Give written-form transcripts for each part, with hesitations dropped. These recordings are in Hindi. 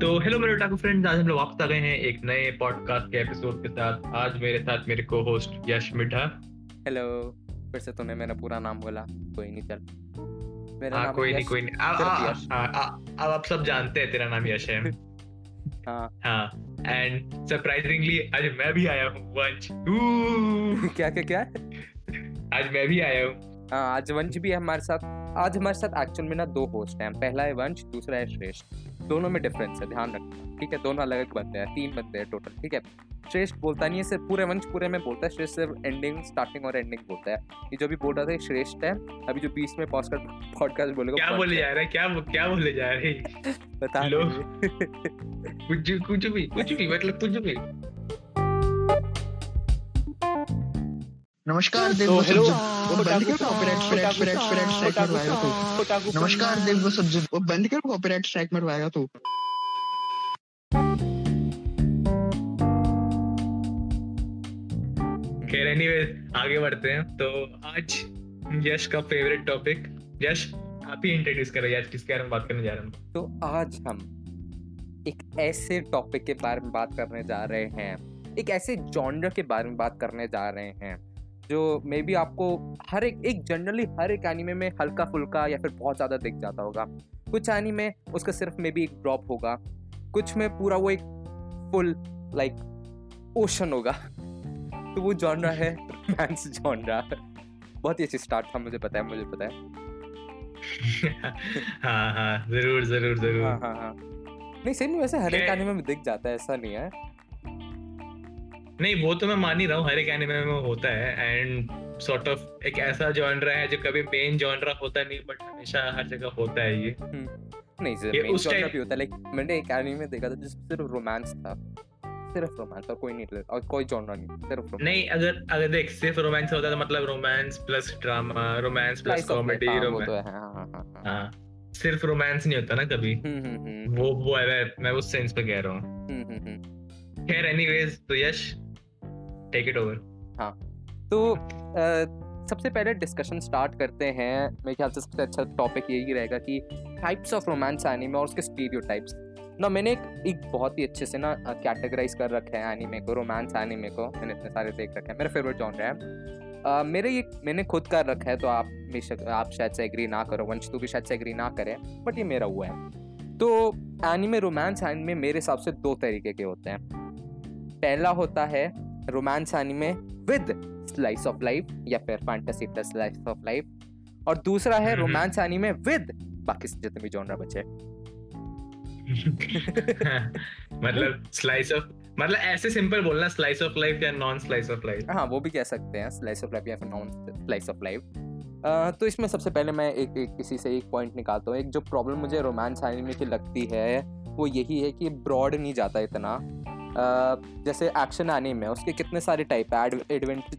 तो हेलो मेरे ओटाकू फ्रेंड्स, आज हम लोग वापस आ गए हैं एक नए पॉडकास्ट के एपिसोड के साथ। आज मेरे साथ मेरे को होस्ट यश मिठा। हेलो, फिर से तूने मेरा पूरा नाम बोला, कोई नहीं चल, मेरा नाम कोई नहीं। अब आप सब जानते हैं तेरा नाम यश है। हाँ, एंड सरप्राइजिंगली आज मैं भी आया हूँ वंश। क्या आज मैं भी आया हूँ। हाँ, आज वंश भी है हमारे साथ। आज हमारे साथ एक्चुअल में ना दो होस्ट हैं, पहला है वंश, दूसरा है श्रेष्ठ। दोनों में डिफरेंस है, ध्यान रखना, ठीक है। दोनों अलग अलग बंदे हैं, 3 बंदे हैं टोटल, ठीक है। श्रेष्ठ बोलता नहीं है, सिर्फ पूरे में बोलता है। श्रेष्ठ सिर्फ एंडिंग, स्टार्टिंग और एंडिंग बोलता है। ये जो भी बोल रहा था श्रेष्ठ है, अभी जो बीच में पॉडकास्ट बोलेगा। क्या बोले जा रहा है, क्या बोले जा रहे हैं बता लो। कुछ भी मतलब कुछ भी। नमस्कार देव, बंद कर, कॉपीराइट स्ट्राइक मरवाएगा तू। खैर एनीवेज, आगे बढ़ते हैं। तो आज यश का फेवरेट टॉपिक, यश आप ही इंट्रोड्यूस करो आज किसके बारे में बात करने जा रहे हैं। तो आज हम एक ऐसे टॉपिक के बारे में बात करने जा रहे हैं, एक ऐसे जॉनर के बारे में बात करने जा रहे हैं जो मे बी आपको हर एक जनरली हर एक एनीमे में हल्का फुल्का या फिर बहुत ज़्यादा दिख जाता होगा। कुछ एनीमे में उसका सिर्फ मे बी एक ड्रॉप होगा, कुछ में पूरा वो एक फुल लाइक ओशन होगा। तो वो जॉनरा है रोमांस जॉनरा। बहुत ही अच्छी स्टार्ट था, मुझे पता है। हाँ, जरूर। हाँ। नहीं सही में वैसे हर एक एनीमे में दिख जाता है, ऐसा नहीं है। नहीं, वो तो मैं मान ही रहा हूँ, हर एक एनिमे में होता है। एंड सॉर्ट ऑफ एक ऐसा जॉनरा है जो कभी मेन जॉनरा होता नहीं, बट हमेशा हर जगह होता है ये। नहीं सर, मेन जॉनरा भी होता है। लाइक मैंने एक एनिमे में देखा था जिसमें सिर्फ रोमांस था, सिर्फ रोमांस, और कोई नहीं, और कोई जॉनरा नहीं, सिर्फ रोमांस। नहीं, अगर देख सिर्फ रोमांस होता तो मतलब romance plus drama, romance plus comedy, romance. सिर्फ रोमांस नहीं होता ना कभी, वो मैं उस सेंस पे कह रहा हूँ। खैर एनीवेज, तो यश Take it over. हाँ, तो सबसे पहले डिस्कशन स्टार्ट करते हैं। मेरे ख्याल से सबसे अच्छा टॉपिक यही रहेगा कि टाइप्स ऑफ रोमांस एनीमे और उसके स्टीरियोटाइप्स। ना मैंने एक बहुत ही अच्छे से ना कैटेगराइज कर रखा है एनीमे को, रोमांस एनीमे को। मैंने इतने सारे देख रखे हैं, मेरा फेवरेट जॉनर है। मैंने खुद कर रखा है, तो आप शायद से एग्री ना करो, वंश तू भी शायद से एग्री ना करे, बट ये मेरा हुआ है। तो एनीमे, रोमांस एनीमे मेरे हिसाब से 2 तरीके के होते हैं। पहला होता है romance anime with slice of life या फिर fantasy plus slice of life, और दूसरा है रोमांस एनीमे विद बाकी जितने भी जॉनरा बचे। मतलब मतलब ऐसे सिंपल बोलना, स्लाइस ऑफ लाइफ या नॉन स्लाइस ऑफ लाइफ। हाँ, वो भी कह सकते हैं, स्लाइस ऑफ लाइफ या फिर नॉन स्लाइस ऑफ लाइफ। तो इसमें सबसे पहले मैं एक किसी से एक पॉइंट निकालता हूँ। एक जो प्रॉब्लम मुझे रोमांस एनीमे की लगती है वो यही है कि ब्रॉड नहीं जाता इतना। जैसे एक्शन एनीमे है, उसके कितने सारे टाइप है।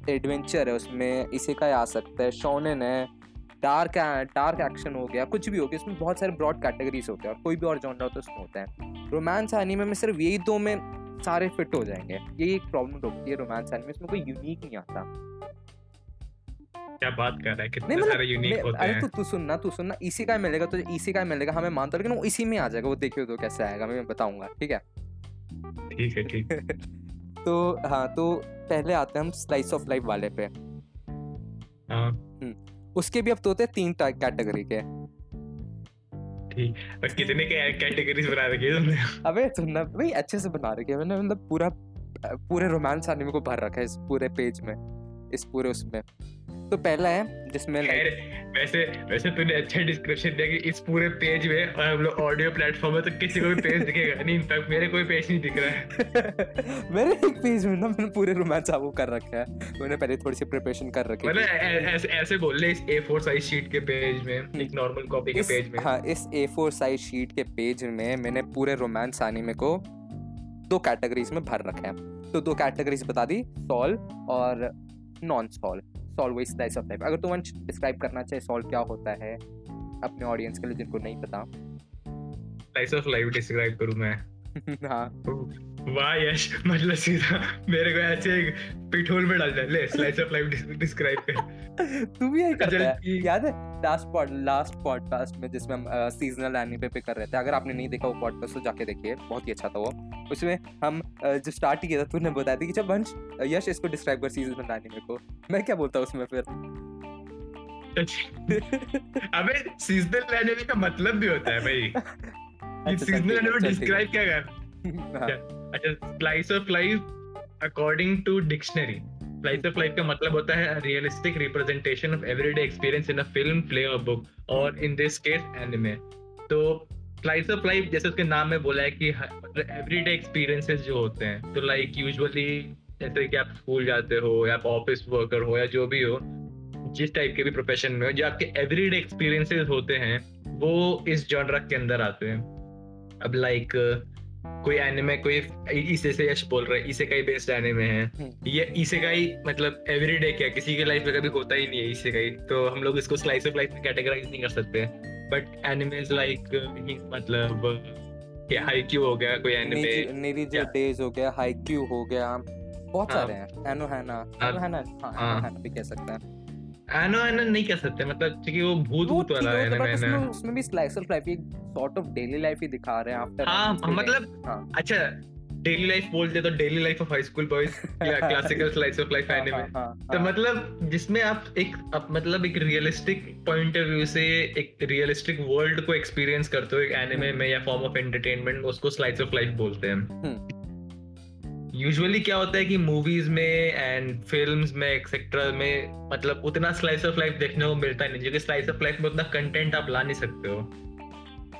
एडवेंचर है, उसमें इसेकाई आ सकता है, शोनेन है, डार्क एक्शन हो गया, कुछ भी हो गया। इसमें बहुत सारे ब्रॉड कैटेगरीज होते हैं, और कोई भी और जॉनरा तो उसमें होता है। रोमांस एनीमे में सिर्फ यही 2 में सारे फिट हो जाएंगे, यही एक प्रॉब्लम होती है रोमांस एनीमे। इसमें कोई यूनिक नहीं आता। क्या बात कर रहा है, कितने सारे यूनिक होते हैं। अरे तू सुनना, इसेकाई मिलेगा तो इसेकाई मिलेगा, हमें मानता है, लेकिन वो इसी में आ जाएगा। वो देखियो तो कैसे आएगा, मैं बताऊंगा, ठीक है। ठीक है। तो हाँ, तो पहले आते हैं हम स्लाइस ऑफ लाइफ वाले पे। उसके भी अब तो होते हैं 3 कैटेगरी के। ठीक, और कितने कैटेगरीज बना रखी है तुमने? अबे सुनना भाई, अच्छे से बना रखी है मैंने, मतलब पूरे रोमांस एनीमे को भर रखा है इस पूरे पेज में, इस पूरे उसमें। तो पहला है जिसमें वैसे तूने अच्छा डिस्क्रिप्शन दिया कि इस पूरे पेज में, और हम लोग ऑडियो प्लेटफॉर्म है तो किसी को भी पेज दिखेगा नहीं। इनफैक्ट मेरे कोई पेज नहीं दिख रहा है। मेरे एक पेज में ना मैंने पूरे रोमांस आपको कर रखा है। मैंने पहले थोड़ी सी प्रिपरेशन कर रखी है, मतलब ऐसे बोल ले, इस A4 साइज शीट के पेज में, एक नॉर्मल कॉपी के पेज में। हाँ, इस A4 साइज शीट के पेज में मैंने पूरे रोमांस एनीमे को 2 कैटेगरीज में भर रखा है। तो 2 कैटेगरीज बता दी, सॉल्व और non solve. Always slice of life. अगर तो वंश डिस्क्राइब करना चाहे सॉल्व क्या होता है अपने ऑडियंस के लिए जिनको नहीं पता। Slice of life डिस्क्राइब करूं मैं। हाँ, वाह यश, मतलब सीधा मेरे को ऐसे पिटोल में डाल ले, स्लाइस ऑफ लाइफ डिस्क्राइब कर। तू भी यही करता है, याद है लास्ट पॉडकास्ट में जिसमें हम सीजनल एनीमे पे कर रहे थे। अगर आपने नहीं देखा वो पॉडकास्ट तो जाके देखिए, बहुत ही अच्छा था वो। उसमें हम जो स्टार्ट किया था तूने बताया था कि जब वंश यश इसको डिस्क्राइब कर सीजनल एनीमे को, मैं क्या बोलता उसमें फिर अबे सीजनल एनीमे का मतलब भी होता है भाई, सीजनल एनीमे डिस्क्राइब क्या कर। अच्छा, slice of life according to dictionary, slice of life का मतलब होता है realistic representation of everyday experience in a film, play और बुक, और इन दिस केस एनीमे। तो स्लाइस ऑफ लाइफ जैसे उसके नाम में बोला है कि एवरीडे एक्सपीरियंसेस जो होते हैं, तो लाइक यूजुअली जैसे कि आप स्कूल जाते हो या आप ऑफिस वर्कर हो या जो भी हो, जिस टाइप के भी प्रोफेशन में हो, जो आपके एवरीडे एक्सपीरियंसेस होते हैं वो इस जॉनर के अंदर आते हैं। अब लाइक कोई एनिमे, कोई इसे से यश बोल रहा है, इसेकाई बेस्ड एनिमे है ये। इसेकाई मतलब एवरीडे क्या किसी के लाइफ में कभी होता ही नहीं है इसेकाई, तो हम लोग इसको स्लाइस ऑफ लाइफ में कैटेगराइज नहीं कर सकते। बट एनिमेज लाइक मतलब हाइक्यू हो गया, कोई एनिमे नीरीजो डेज हो गया, हाइक्यू हो गया, बहुत सारे हैं। एनोहाना, एनोहाना भी कह सकते हैं, एनोहाना नहीं कह सकते मतलब क्योंकि वो भूत वाला है। मैंने उसमें भी स्लाइस ऑफ लाइफ एक सॉर्ट ऑफ डेली लाइफ ही दिखा रहे हैं आफ्टर। हां मतलब अच्छा डेली लाइफ बोलते तो daily life of high school boys या classical slice of life anime, तो मतलब जिसमें आप एक मतलब एक रियलिस्टिक पॉइंट ऑफ व्यू से एक रियलिस्टिक वर्ल्ड को एक्सपीरियंस करते हो एक एनीमे में या फॉर्म ऑफ एंटरटेनमेंट, उसको स्लाइस ऑफ लाइफ बोलते हैं। यूजुअली क्या होता है कि मूवीज में एंड फिल्म्स में एक्सेट्रा में मतलब उतना स्लाइस ऑफ लाइफ देखने को मिलता नहीं, क्योंकि स्लाइस ऑफ लाइफ में उतना कंटेंट आप ला नहीं सकते हो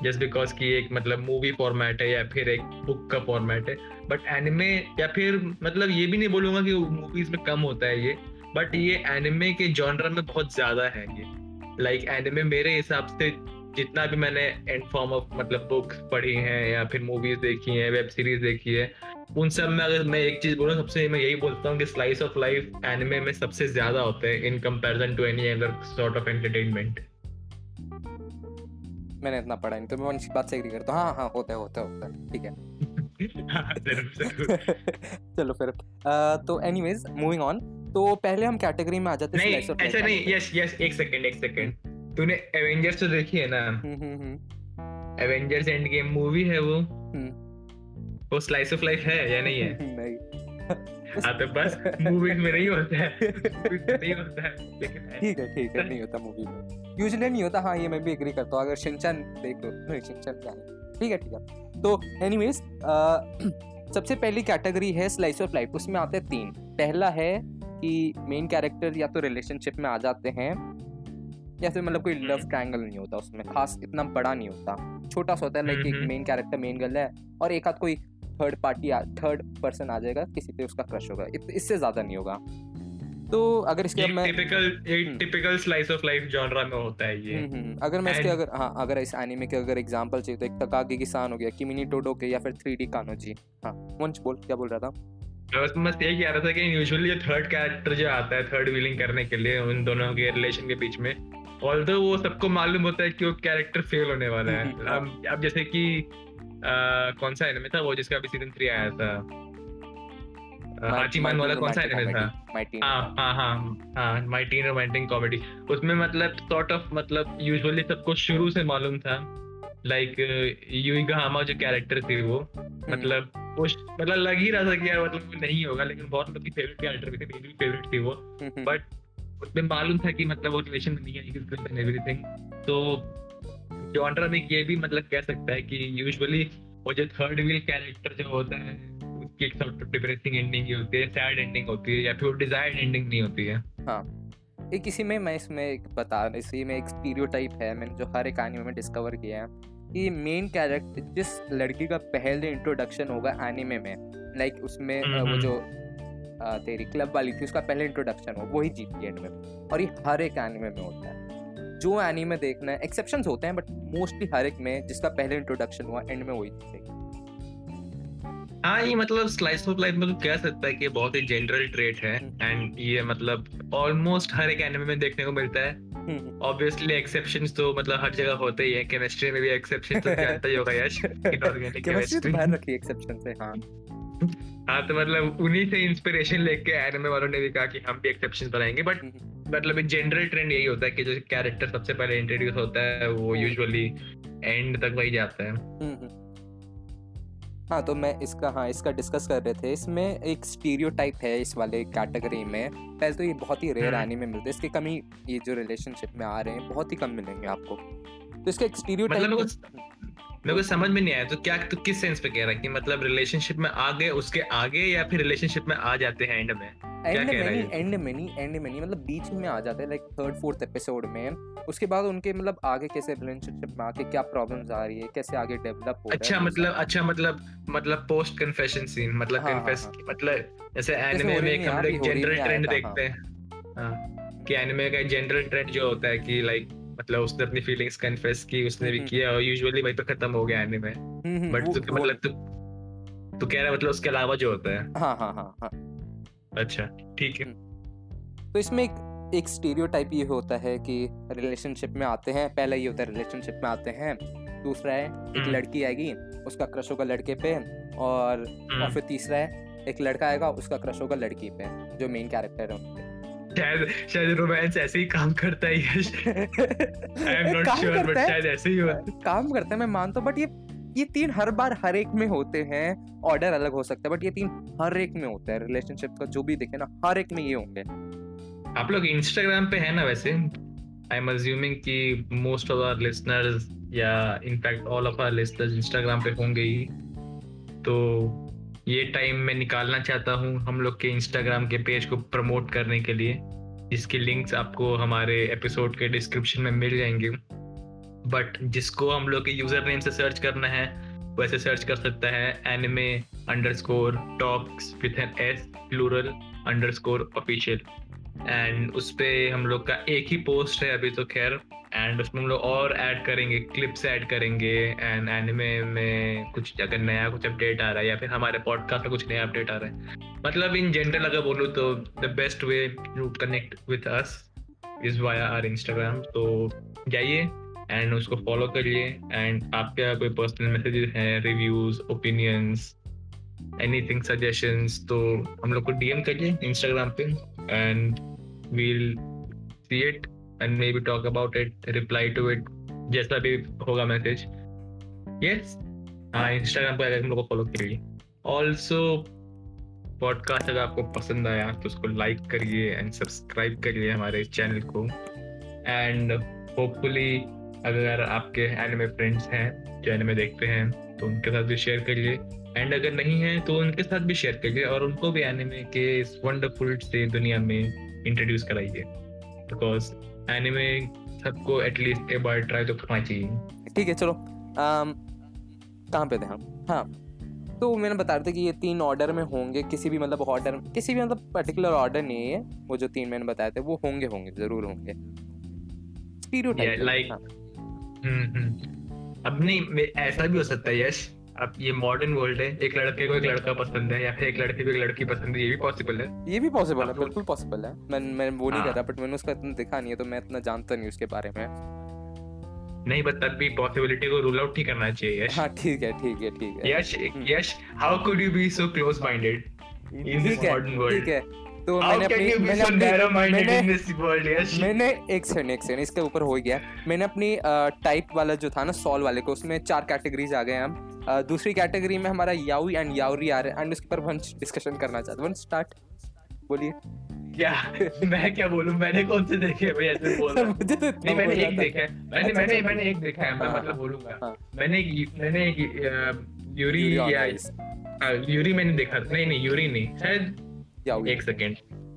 जस्ट बिकॉज कि एक मतलब मूवी फॉर्मेट है या फिर एक बुक का फॉर्मेट है। बट एनिमे या फिर मतलब ये भी नहीं बोलूंगा कि मूवीज में कम होता है ये, बट ये एनिमे के जॉनर में बहुत ज्यादा है ये। लाइक एनिमे मेरे हिसाब से जितना भी मैंने एंड फॉर्म ऑफ मतलब बुक्स पढ़ी हैं या फिर मूवीज देखी हैं, वेब सीरीज देखी है, उन सब में अगर मैं एक चीज बोलूँ सबसे, मैं यही बोलता हूँ कि स्लाइस ऑफ लाइफ एनिमे में सबसे ज्यादा होता है in comparison to any other sort of entertainment. मैंने इतना पढ़ा नहीं तो मैं इस बात से एग्री करता हूँ। हाँ हाँ होता है ठीक है चलो फिर तो एनीवेज मूविंग ऑन, तो पहले हम कैटेगरी में आ जाते हैं। नहीं ऐसा नहीं, यस एक सेकंड तूने एवेंजर्स तो देखी है ना? एवेंजर्स एंड गेम मूवी है वो स्लाइस ऑफ लाइफ है या नहीं है? नहीं। हाँ तो बस मूवीज में नहीं होता है, लेकिन ठीक है नहीं होता मूवी में, यूजुअली नहीं होता। हाँ ये मैं भी एग्री करता हूँ। अगर शिनचैन देख लो, नहीं शिनचैन क्या है, ठीक है। तो एनीवेज सबसे पहली कैटेगरी है स्लाइस ऑफ लाइफ, उसमें आते हैं तीन। पहला है कि मेन कैरेक्टर या तो रिलेशनशिप में आ जाते हैं, जैसे मतलब कोई लव ट्रायंगल नहीं होता उसमें, खास इतना बड़ा नहीं होता, छोटा सा होता है। लाइक एक मेन कैरेक्टर मेन गर्ल है और एक आध कोई थर्ड पर्सन आ जाएगा, किसी पे उसका क्रश होगा, इससे ज्यादा नहीं होगा। तो अगर इसके typical slice of life genre में होता है ये। अगर मैं इसके अगर इस एनीमे के अगर एग्जांपल चाहिए तो एक तकागी किसान हो गया, किमिनी टोडो के, या फिर 3D कानोजी। हां मंच बोल, क्या बोल रहा था? मस्त यही कह रहा था कि यूजुअली जो थर्ड कैरेक्टर जो आता है थर्ड व्हीलिंग करने के लिए उन दोनों के रिलेशन के बीच में, ऑल्दो वो सबको मालूम होता है कि वो कैरेक्टर फेल होने वाला है। अब जैसे कि कौन सा एनिमे था वो जिसका अभी सीजन 3 आया था, हाचीमान वाला, कौन सा एनिमे था? हाँ माय टीन रोमांटिक कॉमेडी। उसमें मतलब सॉर्ट ऑफ मतलब यूजुअली सबको शुरू से मालूम था, लाइक यूइगाहामा जो कैरेक्टर थे वो मतलब लग ही रहा था कि यार मतलब नहीं होगा, लेकिन बहुत लोग की फेवरेट कैरेक्टर भी थे, मेरी भी फेवरेट थी वो। बट उसमें मालूम था कि मतलब वो रिलेशन नहीं आएगी एंड एवरीथिंग। तो जॉनरा में ये भी मतलब कह सकता है कि यूजुअली वो जो थर्ड व्हील कैरेक्टर जो होता है उसकी एक सॉर्ट ऑफ डिप्रेसिंग एंडिंग ही होती है, सैड एंडिंग होती है, या फिर डिजायर्ड एंडिंग नहीं होती है। हाँ एक इसी में मैं इसमें एक बता इसी में एक स्टीरियोटाइप है मैंने जो हर एक एनीमे में डिस्कवर किया है कि मेन कैरेक्टर जिस लड़की का पहले इंट्रोडक्शन होगा एनीमे में, लाइक उसमें वो जो तेरी क्लब वाली थी उसका पहले इंट्रोडक्शन हो, वही जीतती है एंड में। और ये हर एक एनीमे में होता है, जो एनीमे देखना है, एक्सेप्शंस होते हैं बट मोस्टली हर एक में जिसका पहले इंट्रोडक्शन हुआ एंड में वही जीतेगी। हाँ ये मतलब स्लाइस ऑफ लाइफ मतलब कह सकता है कि बहुत ही जनरल ट्रेट है एंड ये मतलब ऑलमोस्ट हर एक एनीमे में देखने को मिलता है। Obviously exceptions तो मतलब हर जगह होते ही हैं, chemistry में भी exceptions तो जानता ही होगा यश, inorganic chemistry तो बाहर रखी exceptions है। हाँ हाँ तो मतलब उन्हीं से इंस्पिरेशन लेके एनिमे वालों ने भी कहा कि हम भी एक्सेप्शन बनाएंगे, बट मतलब एक जनरल ट्रेंड यही होता है कि जो कैरेक्टर सबसे पहले इंट्रोड्यूस होता है वो यूजुअली एंड तक वही जाता है। हाँ तो मैं इसका डिस्कस कर रहे थे। इसमें एक स्टीरियोटाइप है इस वाले कैटेगरी में। पहले तो ये बहुत ही रेयर एनीमे मिलते हैं, इसके कमी ये जो रिलेशनशिप में आ रहे हैं बहुत ही कम मिलेंगे आपको। तो इसका एक स्टीरियोटाइप मेरे को समझ में नहीं आया, तो क्या तू तो किस सेंस पे कह रहा है कि मतलब रिलेशनशिप में आ गए उसके आगे या फिर रिलेशनशिप में आ जाते हैं एंड में? एंड में नहीं, मतलब बीच में आ जाते हैं, लाइक थर्ड फोर्थ एपिसोड में। उसके बाद उनके मतलब आगे कैसे रिलेशनशिप में आके क्या प्रॉब्लम्स आ रही है, कैसे आगे डेवलप हो रहा है। अच्छा मतलब पोस्ट कन्फेशन सीन, मतलब कन्फेस मतलब जैसे एनिमे में एक हम लोग जनरल ट्रेंड देखते हैं कि एनिमे का जनरल ट्रेंड जो होता है कि लाइक मतलब उसने अपनी फीलिंग्स कन्फेस की, उसने भी किया और यूजुअली वहीं पे खत्म हो गया एनिमे। बट तो मतलब तू कह रहा है मतलब उसके अलावा जो होता है। हां अच्छा ठीक है। तो इसमें एक स्टीरियोटाइप ये होता है कि रिलेशनशिप में आते हैं, पहला ये होता है रिलेशनशिप में आते हैं। दूसरा है एक लड़की आएगी उसका क्रश होगा लड़के पे, और फिर तीसरा है एक लड़का आएगा उसका क्रश होगा लड़की पे जो मेन कैरेक्टर है उनके। शायद रोमांस ऐसे ही काम करता है। काम करता है मैं मानता हूँ, बट ये तीन हर बार हर एक में होते हैं। ऑर्डर अलग हो सकता है बट ये तीन हर एक में होता है। रिलेशनशिप का जो भी देखे ना हर एक में ये होंगे। आप लोग इंस्टाग्राम पे है ना? वैसे आई एम अज्यूमिंग कि मोस्ट ऑफ आवर लिसनर्स या in fact all of our listeners Instagram पे होंगे ही, तो ये टाइम मैं निकालना चाहता हूँ हम लोग के इंस्टाग्राम के पेज को प्रमोट करने के लिए, जिसकी लिंक्स आपको हमारे एपिसोड के डिस्क्रिप्शन में मिल जाएंगे। बट जिसको हम लोग के यूजर नेम से सर्च करना है वैसे सर्च कर सकता है anime_talks_official, एंड उस पे हम लोग का एक ही पोस्ट है अभी तो खैर, एंड उसमें हम लोग और ऐड करेंगे, क्लिप्स ऐड करेंगे, एंड एनिमे में कुछ अगर नया कुछ अपडेट आ रहा है या फिर हमारे पॉडकास्ट में कुछ नया अपडेट आ रहा है, मतलब इन जनरल अगर बोलूँ तो the best way to connect with us is via our Instagram. तो जाइए एंड उसको फॉलो करिए, एंड आपके कोई पर्सनल मैसेजेस हैं, रिव्यूज, ओपिनियंस, एनीथिंग, सजेशंस तो हम लोग को डीएम करिए इंस्टाग्राम पे, and we'll see it and maybe talk about it, reply to it, जैसा भी होगा मैसेज। यस हाँ इंस्टाग्राम पर हम लोग को फॉलो करिए। ऑल्सो पॉडकास्ट अगर आपको पसंद आया तो उसको लाइक करिए एंड सब्सक्राइब करिए हमारे चैनल को, एंड होपफुली अगर आपके एनिमे फ्रेंड्स हैं जो एनिमे देखते हैं तो उनके साथ भी शेयर करिए, एंड अगर नहीं है तो उनके साथ भी शेयर करिए और उनको भी एनिमे के इस वंडरफुल से दुनिया में इंट्रोड्यूस कराइए, बिकॉज एनिमे सबको एटलीस्ट एक बार ट्राई तो करना चाहिए। ठीक है चलो कहाँ पे थे हम? हाँ तो मैंने बता रहा था कि ये तीन ऑर्डर में होंगे, किसी भी मतलब पर्टिकुलर ऑर्डर नहीं है, वो जो तीन मैंने बताए थे वो होंगे जरूर होंगे। अब नहीं ऐसा भी हो सकता है यश, अब ये मॉडर्न वर्ल्ड है, एक लड़के को एक लड़का पसंद है या फिर एक लड़के को एक लड़की पसंद है, ये भी पॉसिबल है बिल्कुल पॉसिबल है। मैं वो नहीं कर रहा, बट मैंने उसका इतना देखा नहीं है तो मैं इतना जानता नहीं उसके बारे में नहीं, बट तब भी पॉसिबिलिटी को रूल आउट नहीं करना चाहिए यश। हाँ ठीक है Yash how could you be so close minded in this modern world? तो मैंने एक सेकंड इसके ऊपर हो गया। मैंने अपनी टाइप वाला जो था ना सॉल्व वाले को, उसमें 4 कैटेगरीज आ गए हैं हम। दूसरी कैटेगरी में हमारा याउई एंड याउरी आ रहे हैं, एंड उसके ऊपर वंश डिस्कशन करना चाहते हैं। वंश स्टार्ट बोलिए। क्या मैं क्या बोलूं, मैंने कौन से देखे भाई ऐसे बोल रहा नहीं मैंने एक देखा है, मैंने एक देखा है, मैं मतलब बोलूंगा मैंने यूरी या यूरी मैंने देखा, नहीं यूरी नहीं शायद एक सेकेंड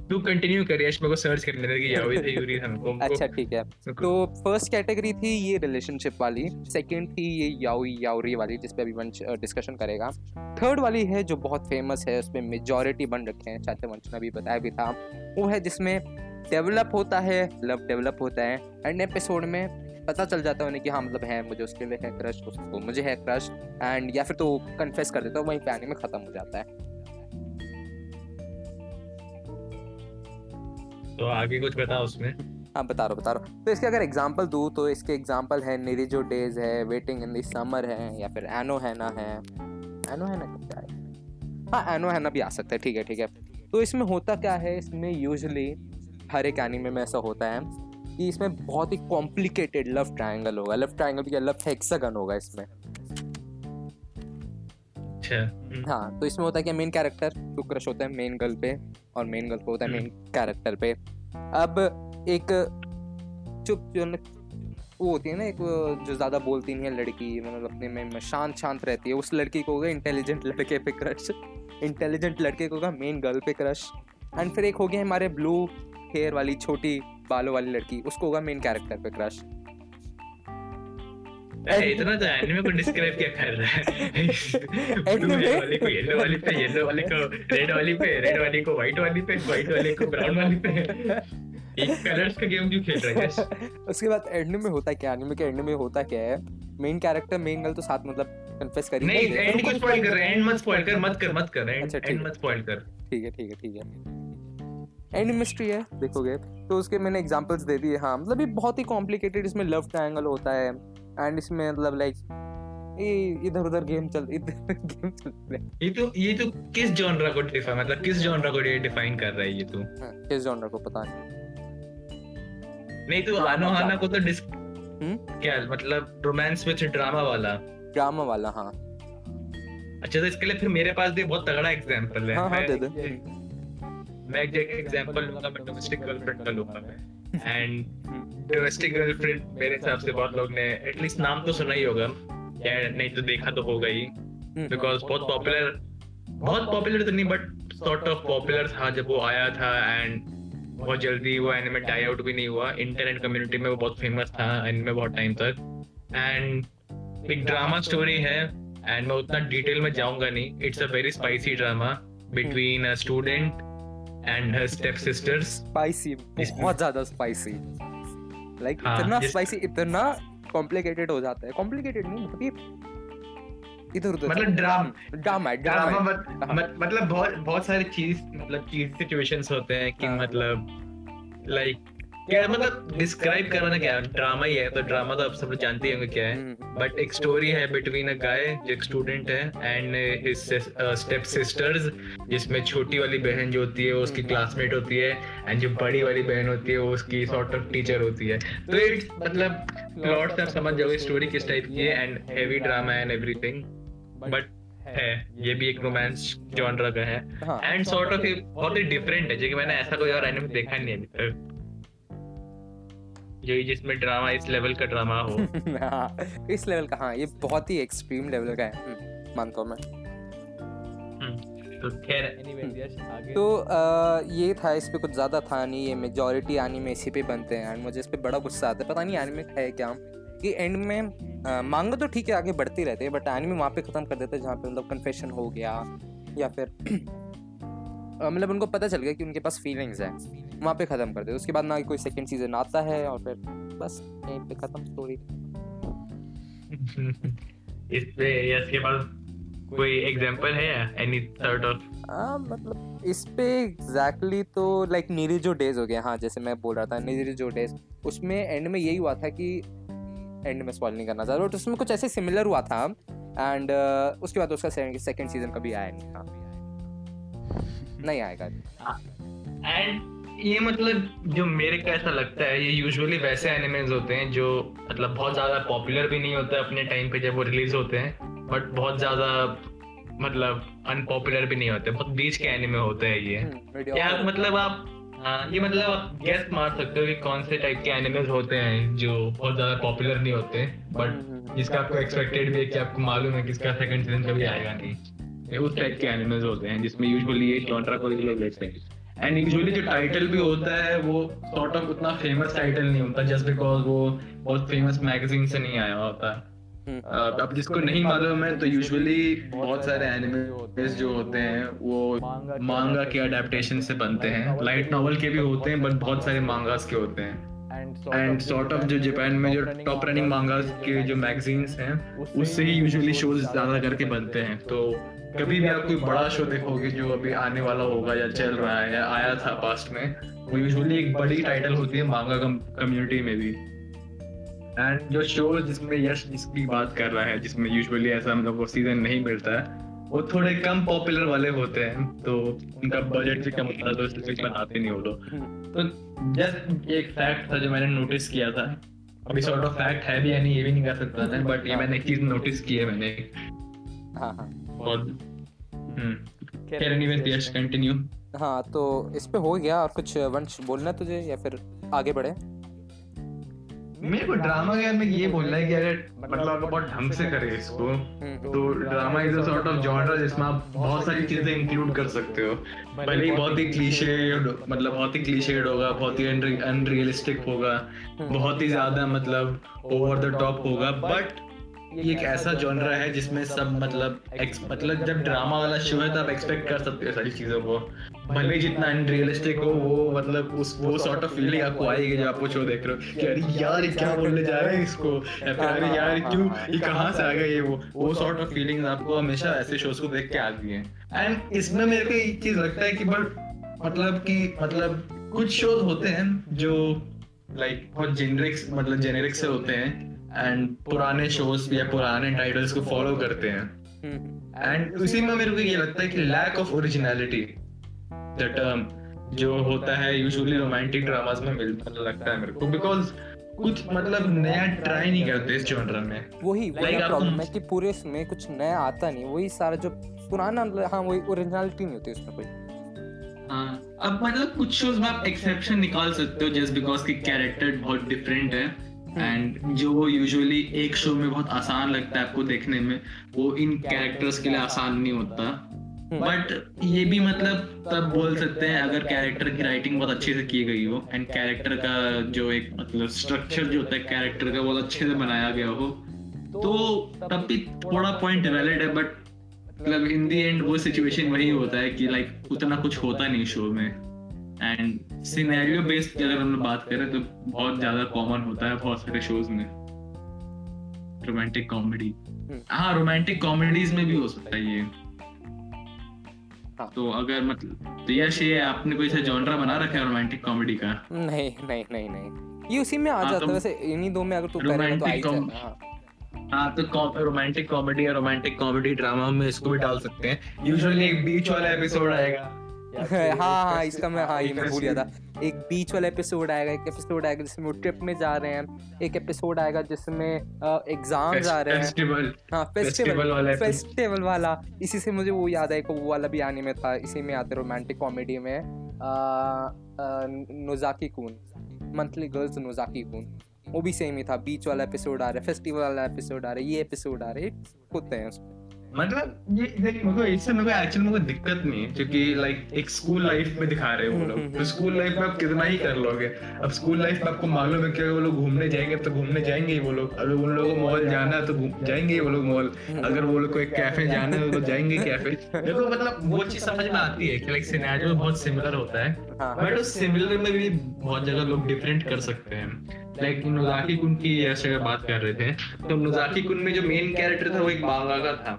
तू कंटिन्यू कर यश, मेरे को सर्च करने दे कि यावी से यूरी हमको। अच्छा ठीक है, तो फर्स्ट कैटेगरी थी ये रिलेशनशिप वाली, सेकंड थी ये यावी यावरी वाली जिस पे अभी वंश डिस्कशन करेगा, थर्ड वाली है जो बहुत फेमस है, उसमें मेजॉरिटी बन रखे हैं, चाचा वंश ने भी बताया भी था, वो है जिसमें डेवलप होता है, लव डेवलप होता है, एंड एपिसोड में पता चल जाता है उन्हें कि हाँ मतलब है मुझे उसके लिए है क्रश, उसको मुझे है क्रश, एंड या फिर तो कन्फेस कर देता है, वहीं पे में खत्म हो जाता है। तो आगे कुछ बताओ उसमें। हाँ बता रहा तो इसके अगर एग्जांपल दूँ तो इसके एग्जांपल है निरीजो डेज है, वेटिंग इन द समर है, या फिर एनो हैना है। एनो हैना क्या है? हाँ एनो हैना भी आ सकता है, ठीक है ठीक है। तो इसमें होता क्या है, इसमें यूजली हर एक एनीमे में ऐसा होता है कि इसमें बहुत ही कॉम्प्लिकेटेड लव ट्रायंगल होगा, लव ट्रायंगल या लव हेक्सागन होगा इसमें। हाँ, तो इसमें होता है कि मेन कैरेक्टर को क्रश होता है मेन गर्ल पे और मेन गर्ल को होता है मेन कैरेक्टर पे। अब एक चुप जो वो होती है ना, एक जो ज़्यादा बोलती नहीं है लड़की, मतलब अपने में शांत शांत रहती है, उस लड़की को होगा इंटेलिजेंट लड़के पे क्रश, इंटेलिजेंट लड़के को होगा मेन गर्ल पे क्रश। एंड फिर एक हो गया हमारे ब्लू हेयर वाली छोटी बालों वाली लड़की, उसको होगा मेन कैरेक्टर पे क्रश। इतना तो एनिमे को डिस्क्राइब क्या कर रहा है, ब्लू वाली को येलो वाली पे, येलो वाली को रेड वाली पे, रेड वाली को व्हाइट वाली पे, व्हाइट वाली को ब्राउन वाली पे, एक कलर्स का गेम क्यों खेल रहा है। उसके बाद एंड में होता क्या, एनिमे के एंड में होता क्या है, मेन कैरेक्टर मेन गर्ल तो साथ मतलब कन्फेस करी नहीं, एंड को स्पॉइल कर रहा है, एंड मत स्पॉइल कर, मत कर एंड मत स्पॉइल कर, ठीक है ठीक है ठीक है। एंड मिस्ट्री है देखोगे तो, उसके मैंने एग्जांपल्स दे दिए। हाँ मतलब ये बहुत ही कॉम्प्लिकेटेड, इसमें लव ट्रायंगल होता है एंड इसमें मतलब लाइक इधर उधर गेम चल रहा है। ये तो किस जॉनरा को डिफाइन, मतलब किस जॉनरा को डिफाइन कर रहा है ये तो। हाँ, किस जॉनरा को पता नहीं। तो आनोहाना को तो क्या मतलब रोमांस विद ड्रामा वाला। हाँ अच्छा, तो इसके लिए फिर मेरे पास भी बहुत तगड़ा एग्जांपल है। हां दे दे। मैं एक एग्जांपल लूंगा, मैं डोमेस्टिक गर्लफ्रेंड का लूंगा मैं। एंड डोमेस्टिक गर्लफ्रेंड मेरे हिसाब से बहुत लोग ने एटलीस्ट नाम तो सुना ही होगा या नहीं तो देखा तो होगा ही, बिकॉज बहुत पॉपुलर तो नहीं बट सॉर्ट ऑफ पॉपुलर था जब वो आया था। एंड बहुत जल्दी वो एनिमे डाई आउट भी नहीं हुआ, इंटरनेट कम्युनिटी में वो बहुत फेमस था एनिमे बहुत टाइम तक। एंड एक ड्रामा स्टोरी है एंड मैं उतना डिटेल में जाऊंगा नहीं। It's a very spicy drama between a student and her stepsisters. Spicy, बहुत ज़्यादा spicy, like इतना spicy, इतना complicated हो जाता है। complicated नहीं मतलब इधर-उधर मतलब ड्रामा मतलब बहुत सारी चीज मतलब situations होते हैं कि मतलब like क्या मतलब describe करना क्या है, ड्रामा ही है। तो ड्रामा तो आप सब लोग जानते होंगे क्या है, बट एक स्टोरी है बिटवीन अ गाय जो एक स्टूडेंट है एंड हिज स्टेप सिस्टर्स, जिसमें छोटी वाली बहन जो होती है वो उसकी क्लासमेट होती है एंड जो बड़ी वाली बहन होती है वो उसकी सॉर्ट ऑफ टीचर होती है। तो इट्स मतलब प्लॉट से आप समझ जाओगे स्टोरी किस टाइप की है and heavy drama and everything, but है ये भी एक रोमांस जॉनरा का है एंड सॉर्ट ऑफ बहुत ही डिफरेंट है, जो कि मैंने ऐसा कोई और एनिमे देखा नहीं अभी तक जो जिसमें ड्रामा इस लेवल का ड्रामा हो। इस लेवल का। हाँ ये बहुत ही एक्सट्रीम लेवल का है मानता हूँ मैं। तो खैर anyway, तो ये था, इस पे कुछ ज़्यादा था नहीं। ये मेजॉरिटी एनीमे इसी पे बनते हैं एंड मुझे इस पे बड़ा गुस्सा आता है, पता नहीं एनीमे है क्या कि एंड में मांगा तो ठीक है आगे बढ़ती रहती है बट एनीमे वहाँ पे ख़त्म कर देते हैं जहाँ पे मतलब कन्फेशन हो गया या फिर मतलब उनको पता चल गया कि उनके पास फीलिंग्स हैं, वहाँ पे ख़त्म कर दे। उसके बाद ना कोई सेकंड सीजन आता है और फिर बस यहीं पे ख़त्म स्टोरी। इस पे इसके बाद कोई एग्जांपल है एनी सॉर्ट ऑफ? हाँ मतलब इस पे एग्जैक्टली तो लाइक नीरजो डेज हो गया। हाँ जैसे मैं बोल रहा था नीरजो डेज, उसमें एंड में यही हुआ था कि एंड में स्पॉइल नहीं करना चाह रहा, तो उसमें कुछ ऐसे सिमिलर हुआ था एंड उसके बाद उसका सेकंड सीजन कभी आया नहीं। हाँ नहीं आएगा। एंड ये मतलब जो मेरे को ऐसा लगता है ये यूजुअली वैसे एनिमेज होते हैं जो मतलब बहुत ज्यादा पॉपुलर भी नहीं होते अपने टाइम पे जब वो रिलीज होते हैं, बट बहुत ज्यादा मतलब अनपॉपुलर भी नहीं होते, बहुत बीच के एनिमे होते हैं ये। क्या मतलब आप ये मतलब आप गेस मार सकते हो कि कौन से टाइप के एनिमेज होते हैं जो बहुत ज्यादा पॉपुलर नहीं होते बट जिसका आपको एक्सपेक्टेड भी है कि आपको मालूम है कि इसका सेकंड सीजन कभी आएगा नहीं, उस टाइप के एनिमेज होते हैं जिसमें यूजुअली ये जॉनरा को लोग लेते हैं। एंड यूजुअली जो टाइटल भी होता है वो सॉर्ट ऑफ उतना फेमस टाइटल नहीं होता जस्ट बिकॉज वो बहुत फेमस मैगजीन से नहीं आया होता। अब जिसको नहीं मालूम है तो यूजुअली बहुत सारे एनिमे जो होते हैं वो मांगा के अडेप्टेशन से बनते हैं, लाइट नॉवल के भी होते हैं बट बहुत सारे मांगास के होते हैं। एंड सॉर्ट ऑफ जो जापान में जो टॉप रनिंग मांगास के जो मैगजीन्स हैं उससे ही यूजुअली शोज ज्यादा करके बनते हैं। तो कभी भी आप कोई बड़ा शो देखोगे जो अभी आने वाला होगा या चल रहा है या आया था पास्ट में, वो यूजुअली एक बड़ी टाइटल होती है मांगा कम्युनिटी में भी। एंड जो शो जिसमें यश जिसकी बात कर रहा है जिसमें यूजुअली ऐसा हम लोग को सीजन नहीं मिलता है वो थोड़े कम पॉपुलर वाले होते हैं, तो उनका बजट भी कम होता है, तो इसलिए बनाते नहीं वो लोग। तो जस्ट एक फैक्ट था जो मैंने नोटिस किया था, अभी सॉर्ट ऑफ फैक्ट है भी या नहीं ये भी नहीं कह सकता था, बट ये मैंने एक चीज नोटिस की है मैंने। हाँ, तो इस पे हो गया। और कुछ वंश बोलना है तुझे या फिर आगे बढ़े? मेरे को ड्रामा यार मैं ये बोलना है कि अगर मतलब आप बहुत ढंग से करें इसको, तो drama is a sort of genre जिसमें आप बहुत सारी चीजें इंक्लूड कर सकते हो। भले ही बहुत ही क्लीशेड, मतलब बहुत ही क्लीशेड होगा, बहुत ही अनरियलिस्टिक होगा, बहुत ही ज्यादा मतलब ओवर द टॉप होगा, बट ये एक ऐसा जॉनर है जिसमें सब मतलब जब ड्रामा वाला शो है तो आप एक्सपेक्ट कर सकते हो सारी चीजों को, भले जितना अनरियलिस्टिक हो वो, मतलब उस वो सॉर्ट ऑफ फीलिंग आपको आएगी जब आप वो शो देख रहे हो कि अरे यार क्या बोलने जा रहे हैं इसको, या फिर अरे यार क्यों ये कहाँ से आ गया ये, वो सॉर्ट ऑफ फीलिंग आपको हमेशा ऐसे शोज को देख के आती है। एंड इसमें मेरे को एक चीज लगता है कि बट मतलब कि मतलब कुछ शोज होते हैं जो लाइक बहुत जेनरिक मतलब जेनेरिक से होते हैं एंड पुराने शोज या पुराने टाइटल्स को फॉलो करते हैं, एंड उसी में मेरे को ये लगता है कि lack of originality the term जो होता है यूजुअली रोमांटिक ड्रामास में मिलता लगता है मेरे को, बिकॉज कुछ मतलब नया ट्राई नहीं करते इस जॉनर में। वही प्रॉब्लम है कि पूरे इसमें कुछ नया आता नहीं, वही सारा जो पुराना, हाँ वही ओरिजिनलिटी नहीं होती उसमें कोई। हाँ, अब मतलब कुछ शोज में आप एक्सेप्शन निकाल सकते हो जस्ट बिकॉज की कैरेक्टर बहुत डिफरेंट है, एंड जो वो यूजुअली एक शो में बहुत आसान लगता है आपको देखने में, वो इन कैरेक्टर्स के लिए आसान नहीं होता। बट ये भी मतलब तब बोल सकते हैं अगर कैरेक्टर की राइटिंग बहुत अच्छे से की गई हो, एंड कैरेक्टर का जो एक मतलब स्ट्रक्चर जो होता है कैरेक्टर का बहुत अच्छे से बनाया गया हो, तो तब भी थोड़ा पॉइंट वैलिड है। बट मतलब इन दी एंड वो सिचुएशन वही होता है कि लाइक उतना कुछ होता नहीं शो में, एंड सिनेरियो बेस्ड अगर हम बात करें तो बहुत ज्यादा कॉमन होता है बहुत सारे शोज में रोमांटिक कॉमेडी। हाँ, रोमांटिक कॉमेडीज में भी हो सकता है ये। हाँ, तो अगर मतलब तो यश ये आपने कोई ऐसा जॉनरा बना रखा है रोमांटिक कॉमेडी का? नहीं नहीं नहीं नहीं, ये उसी में आ जाता है वैसे, इन्हीं दो में अगर तू करेगा तो आ जाएगा। हाँ, तो रोमांटिक कॉमेडी या रोमांटिक कॉमेडी ड्रामा में इसको भी डाल सकते हैं। यूजुअली एक बीच वाला एपिसोड आएगा। हाँ, इसका मैं हाँ ये मैं भूल गया था, एक बीच वाला एपिसोड आएगा, एक एपिसोड आएगा जिसमें वो ट्रिप में जा रहे हैं, एक एपिसोड आएगा जिसमें एग्जाम्स आ रहे हैं, फेस्टिवल वाला। इसी से मुझे वो याद आया कि वो वाला भी आने में था, इसी में आते रोमांटिक कॉमेडी में Nozaki kun, monthly girls Nozaki kun, वो भी सेम ही था, बीच वाला एपिसोड आ रहा है, फेस्टिवल वाला एपिसोड आ रहा है, ये एपिसोड आ रहे होते हैं उसमें। मतलब ये देख मुझे इससे मेरे को एक्चुअली मुझे दिक्कत नहीं है क्योंकि लाइक एक स्कूल लाइफ में दिखा रहे हैं वो लोग, तो स्कूल लाइफ में आप कितना ही कर लोगे। अब स्कूल लाइफ में आपको मालूम है कि वो लोग घूमने जाएंगे तो घूमने जाएंगे ही वो लोग, अगर उन लोगों को मॉल जाना है तो जाएंगे वो लोग मॉल, अगर वो लोग को एक कैफे जाना है तो जाएंगे कैफे। देखो मतलब वो चीज समझ में आती है कि लाइक सिनेरियो बहुत सिमिलर होता है, बट उस सिमिलर में भी बहुत जगह लोग डिफरेंट कर सकते हैं। लाइक नोजाकी कुन की ऐसे बात कर रहे थे, तो नोजाकी कुन में जो मेन कैरेक्टर था वो एक मांगाका था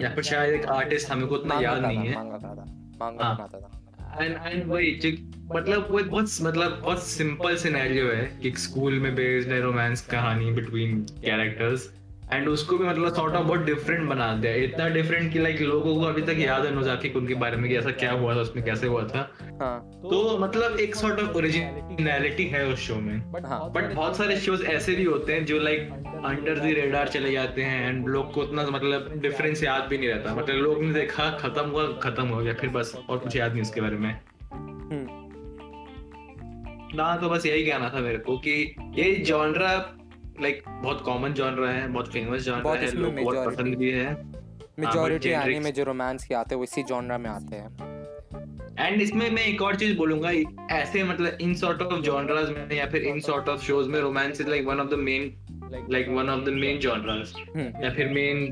या फिर शायद एक आर्टिस्ट, हमें को उतना याद नहीं है। एंड वही मतलब वो बहुत सिंपल सिनेरियो है कि एक स्कूल में बेस्ड है रोमांस कहानी बिटवीन कैरेक्टर्स, एंड उसको भी मतलब सॉर्ट ऑफ बहुत डिफरेंट बना दिया, इतना डिफरेंट कि लाइक लोगों को अभी तक याद है नोजाकी कुन के बारे में कि ऐसा क्या हुआ था, उसमें कैसे हुआ था। तो मतलब एक सॉर्ट ऑफ ओरिजिनलिटी है उस शो में। बट बहुत सारे शोज ऐसे भी होते हैं जो लाइक अंडर द रेडार चले जाते हैं, एंड लोग को उतना मतलब डिफरेंस याद भी नहीं रहता, मतलब लोग ने देखा खत्म हुआ फिर बस, और कुछ याद नहीं उसके बारे में ना। तो बस यही कहना था मेरे को कि ये जॉनरा बहुत कॉमन जॉनर है, बहुत फेमस जॉनर है, लोग बहुत पसंद भी है। मेजॉरिटी आने में जो रोमांस के आते हैं वो इसी जॉनर में आते हैं। एंड इसमें मैं एक और चीज बोलूंगा, ऐसे मतलब इन सॉर्ट ऑफ जॉनर्स में या फिर इन सॉर्ट ऑफ शोज में romance is one of the main genres या फिर मेन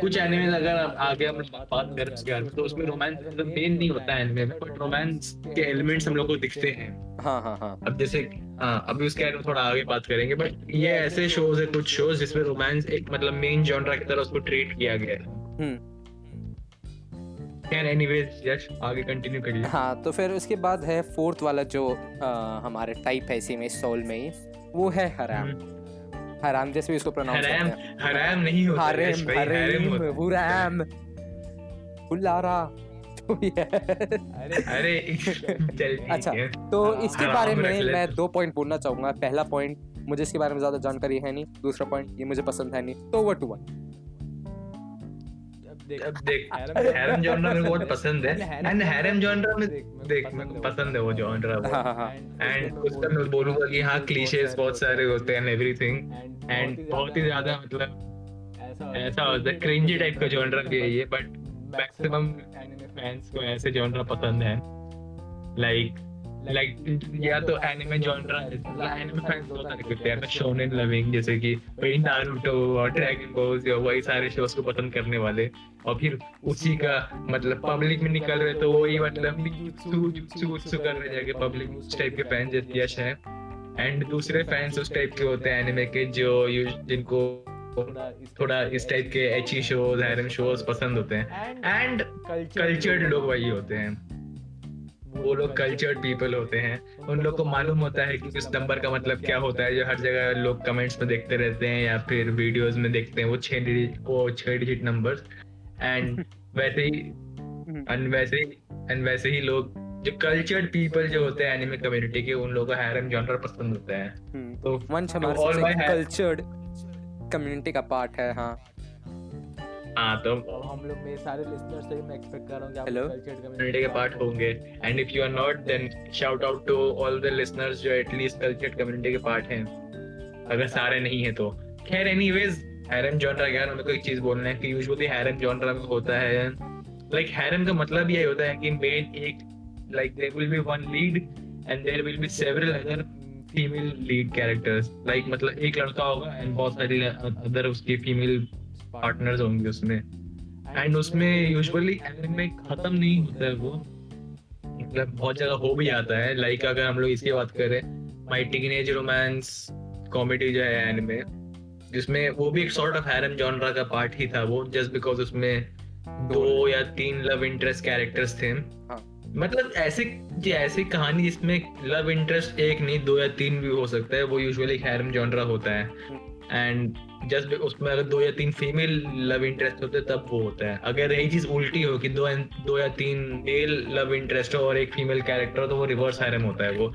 कुछ एनिमे अगर आगे हम बात करें तो उसमें रोमांस मतलब मेन नहीं होता है एनिमे में, बट रोमांस के एलिमेंट्स हम लोग को दिखते हैं। अब जैसे अभी उसके बारे में थोड़ा आगे बात करेंगे, बट ये ऐसे शोज है कुछ शोज जिसमें रोमांस एक मतलब मेन जॉनर की तरह उसको ट्रीट किया गया है। खैर एनीवेज यश आगे कंटिन्यू करिए। हाँ, तो फिर उसके बाद है फोर्थ वाला जो हमारे टाइप है इसी में सोल में ही, वो है हराम जैसे भी उसको प्रोनाउंस करते हैं। हराम नहीं होता, हराम होता है। फुल आ रहा तो अरे अच्छा तो इसके बारे में मैं 2 पॉइंट बोलना चाहूंगा। पहला पॉइंट, मुझे इसके बारे में ज्यादा जानकारी है नहीं। दूसरा पॉइंट, ये मुझे पसंद है नहीं। तो 1-1 देख हैरम जॉनरा मेरे को बहुत पसंद है एंड हैरम जॉनरा में देख मेरे को पसंद है वो जॉनरा एंड उसका मैं बोलूंगा कि हां क्लीशेस बहुत सारे होते हैं एवरीथिंग एंड बहुत ही ज्यादा मतलब ऐसा होता है क्रिंजी टाइप का जॉनरा भी है ये बट मैक्सिमम एनिमे फैंस को ऐसे जॉनरा पसंद है लाइक या तो एनिमे जॉनरा एनिमे फैंस को पसंद करते हैं शोनेन लविंग जैसे कि वही नारुतो और ड्रैगन बॉल या वही सारे शोज को पसंद करने वाले और फिर उसी का मतलब पब्लिक में निकल रहे तो वही मतलब चूचू कर रहे जाके पब्लिक उस टाइप के फैंस जैसे यश है एंड दूसरे फैंस उस टाइप के होते हैं एनिमे के जो जिनको थोड़ा इस टाइप के एची शोज हैरम शोज पसंद होते हैं एंड कल्चर्ड लोग वही होते हैं वो लोग कल्चर्ड पीपल होते हैं। उन लोग को मालूम होता है कि किस नंबर का मतलब क्या होता है जो हर जगह लोग कमेंट्स में देखते रहते हैं या फिर वीडियोस में देखते हैं वो 6 डिजिट नंबर्स एंड वैसे ही लोग जो कल्चर्ड पीपल जो होते हैं एनिमे कम्युनिटी के उन लोगों को हैरम जॉनर पसंद होता है। तो वंश हमारे कल्चर्ड कम्युनिटी का पार्ट है। हां तो हम लोग मेरे सारे लिसनर्स से मैं एक्सपेक्ट कर रहा हूं कि आप कल्चर्ड कम्युनिटी के पार्ट होंगे and if you are not then shout out to all the listeners जो एटलीस्ट कल्चर्ड कम्युनिटी के पार्ट हैं अगर सारे नहीं है तो। खैर एनीवेज हैरम जॉनरा यार मेरे को एक चीज बोलना है कि यूजुअली हैरम जॉनरा में होता है लाइक हैरम का मतलब यही होता है कि मेन एक like there will be one lead and there will be several other female lead characters like मतलब एक लड़का होगा एंड बहुत सारी अदर उसकी फीमेल पार्टनर्स होंगे उसमें एंड उसमें यूजुअली एनिमे खत्म नहीं होता है वो मतलब बहुत जगह हो भी जाता है लाइक अगर हम लोग इसकी बात करें माय टीनेज रोमांस कॉमेडी जो है एनिमे जिसमें वो भी एक सॉर्ट ऑफ हैरम जॉनरा का पार्ट ही था वो जस्ट बिकॉज उसमें 2 या 3 लव इंटरेस्ट कैरेक्टर्स थे मतलब ऐसी कहानी जिसमें लव इंटरेस्ट एक नहीं 2 या 3 भी हो सकता है वो यूजुअली हैरम जॉनरा होता है एंड जस्ट उसमें अगर 2 या 3 फीमेल लव इंटरेस्ट होते तब वो होता है। अगर यही चीज उल्टी हो कि 2 या 3 मेल लव इंटरेस्ट हो और एक फीमेल कैरेक्टर हो तो वो रिवर्स हैरम होता है वो।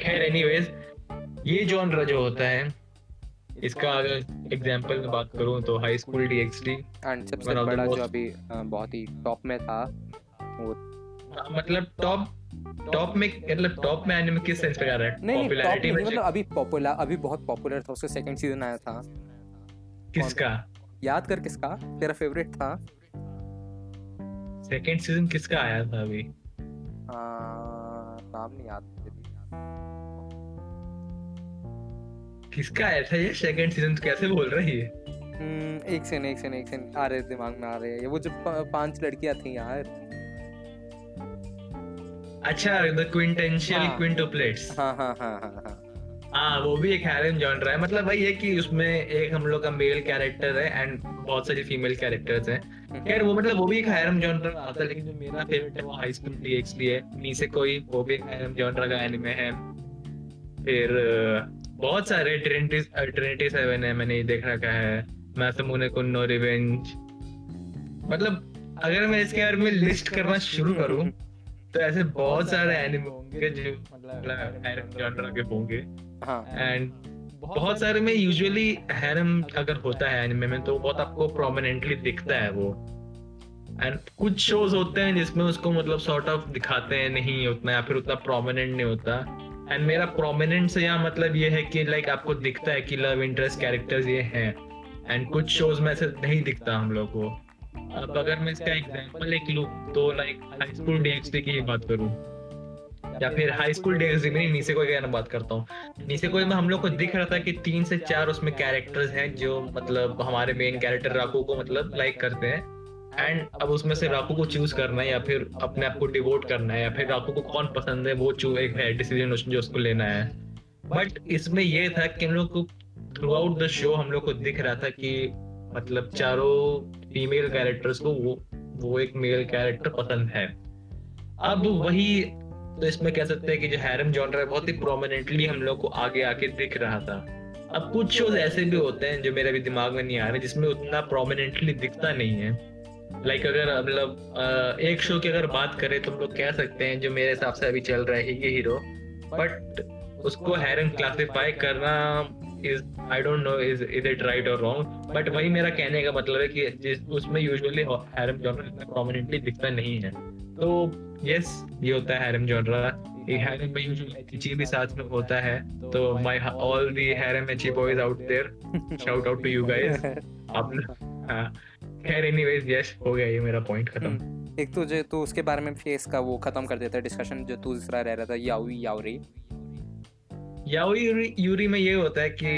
खैर एनीवेज ये जॉनरा जो होता है इसका अगर एग्जांपल में बात करूं तो हाई स्कूल DxD सबसे बड़ा जो अभी बहुत ही टॉप में था वो मतलब टॉप में एनिमे किस सेंस पे आ रहा है पॉपुलैरिटी में मतलब अभी बहुत पॉपुलर था उसका सेकंड सीजन आया था किसका याद कर किसका तेरा फेवरेट था सेकंड सीजन किसका आया था अभी नाम नहीं याद किसका आया था ये सेकंड सीजन कैसे बोल रही है एक सेकंड आ रहे दिमाग में आ रहे हैं वो जो 5 लड़कियां थी यार अच्छा द क्विंटेंशियल क्विंटुप्लेट्स हाँ वो भी एक हैरम जॉनरा है मतलब वही है कि उसमें एक हम लोग का मेल कैरेक्टर है एंड बहुत सारी फीमेल कैरेक्टर्स हैं। खैर वो मतलब वो भी एक हैरम जॉनरा आता है लेकिन जो मेरा फेवरेट है वो हाई स्कूल DxD है निसेकोई वो भी एक हैरम जॉनरा का एनिमे है। फिर बहुत सारे ट्रिनिटी 7 है मैंने देख रखा है मैसुमुने कुन्नो रिवेंज मतलब अगर मैं इसके बारे में लिस्ट करना शुरू करूँ तो ऐसे बहुत सारे एनिमे होंगे जो मतलब हैरम जॉनरा के होंगे एंड बहुत सारे में यूजुअली हैरम अगर होता है एनिमे में तो बहुत आपको प्रोमिनेंटली दिखता है वो एंड कुछ शोज होते हैं जिसमें उसको मतलब सॉर्ट ऑफ दिखाते हैं नहीं उतना या फिर उतना प्रोमिनेंट नहीं होता एंड मेरा प्रोमिनेंट से यहाँ मतलब ये है कि लाइक आपको दिखता है कि लव इंटरेस्ट कैरेक्टर्स ये हैं एंड कुछ शोज में ऐसे नहीं दिखता हम लोग को। अब अगर मैं इसका एग्जांपल एक लूं तो लाइक हाई स्कूल DxD की बात करूं या फिर हाई स्कूल DxD में निसेकोई की बात करता हूं। निसेकोई में हम लोग को दिख रहा था कि 3 से 4 उसमें कैरेक्टर्स हैं जो मतलब हमारे मेन कैरेक्टर राकू को मतलब लाइक करते हैं एंड अब उसमें से राकू को चूज करना है या फिर अपने आप को डिवोट करना है या फिर राकू को कौन पसंद है वो एक है डिसीजन जो उसको लेना है। बट इसमें ये था कि हम लोग को थ्रू आउट द शो हम लोग को दिख रहा था कि मतलब चारों फीमेल कैरेक्टर्स को वो एक मेल कैरेक्टर पसंद है। अब वही तो इसमें कह सकते हैं कि जो हैरम जॉनरा बहुत ही प्रोमिनेंटली हम लोग को आगे आके दिख रहा था। अब कुछ शोज ऐसे भी होते हैं जो मेरे अभी दिमाग में नहीं आ रहे जिसमें उतना प्रोमिनेंटली दिखता नहीं है लाइक अगर मतलब एक शो की अगर बात करें तो हम लोग कह सकते हैं जो मेरे हिसाब से अभी चल रहा है ये हीरो, बट उसको हैरन क्लासिफाई करना is I don't know is it right और रॉन्ग, बट वही मेरा कहने का मतलब है कि उसमें यूजुअली हैरम जॉनर इतना प्रोमिनेंटली दिखता नहीं है। तो यस, ये होता है हैरम जॉनर, हैरम में यूजुअली भी साथ में होता है। तो my all the harem ecchi boys out there, shout out to you guys. आप खैर एनीवेज यस, हो गया ये मेरा पॉइंट खत्म। एक तो जो तो उसके बारे में फेस का वो खत्म कर देता है डिस्कशन। जो दूसरा रह रहा था याओई यूरी में ये होता है कि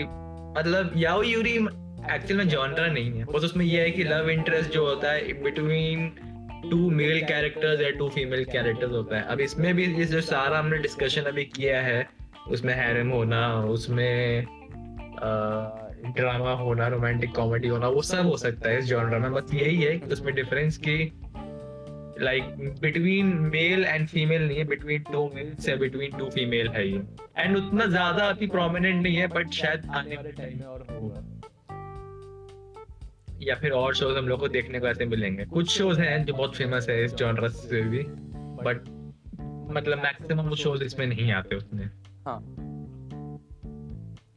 मतलब याओई यूरी एक्चुअल में जॉनरा नहीं है, बस उसमें ये है कि लव इंटरेस्ट जो होता है बिटवीन टू मेल कैरेक्टर्स या टू फीमेल कैरेक्टर्स होता है। अब इसमें भी जो सारा हमने डिस्कशन अभी किया है उसमें हैरम होना, उसमें ड्रामा होना, रोमांटिक कॉमेडी होना, वो सब हो सकता है इस जॉनरा में। बस यही है कि उसमें डिफरेंस की like between male and female नहीं है, बिटवीन टू मेल से बिटवीन टू फीमेल है ये, एंड उतना ज्यादा अभी प्रोमिनेंट नहीं है, बट शायद आने वाले टाइम में और होगा या फिर और शोज हम लोग को देखने को ऐसे मिलेंगे। कुछ शोज हैं जो बहुत फेमस है इस जॉनर से भी, बट मतलब मैक्सिमम वो शोज इसमें नहीं आते उतने। हाँ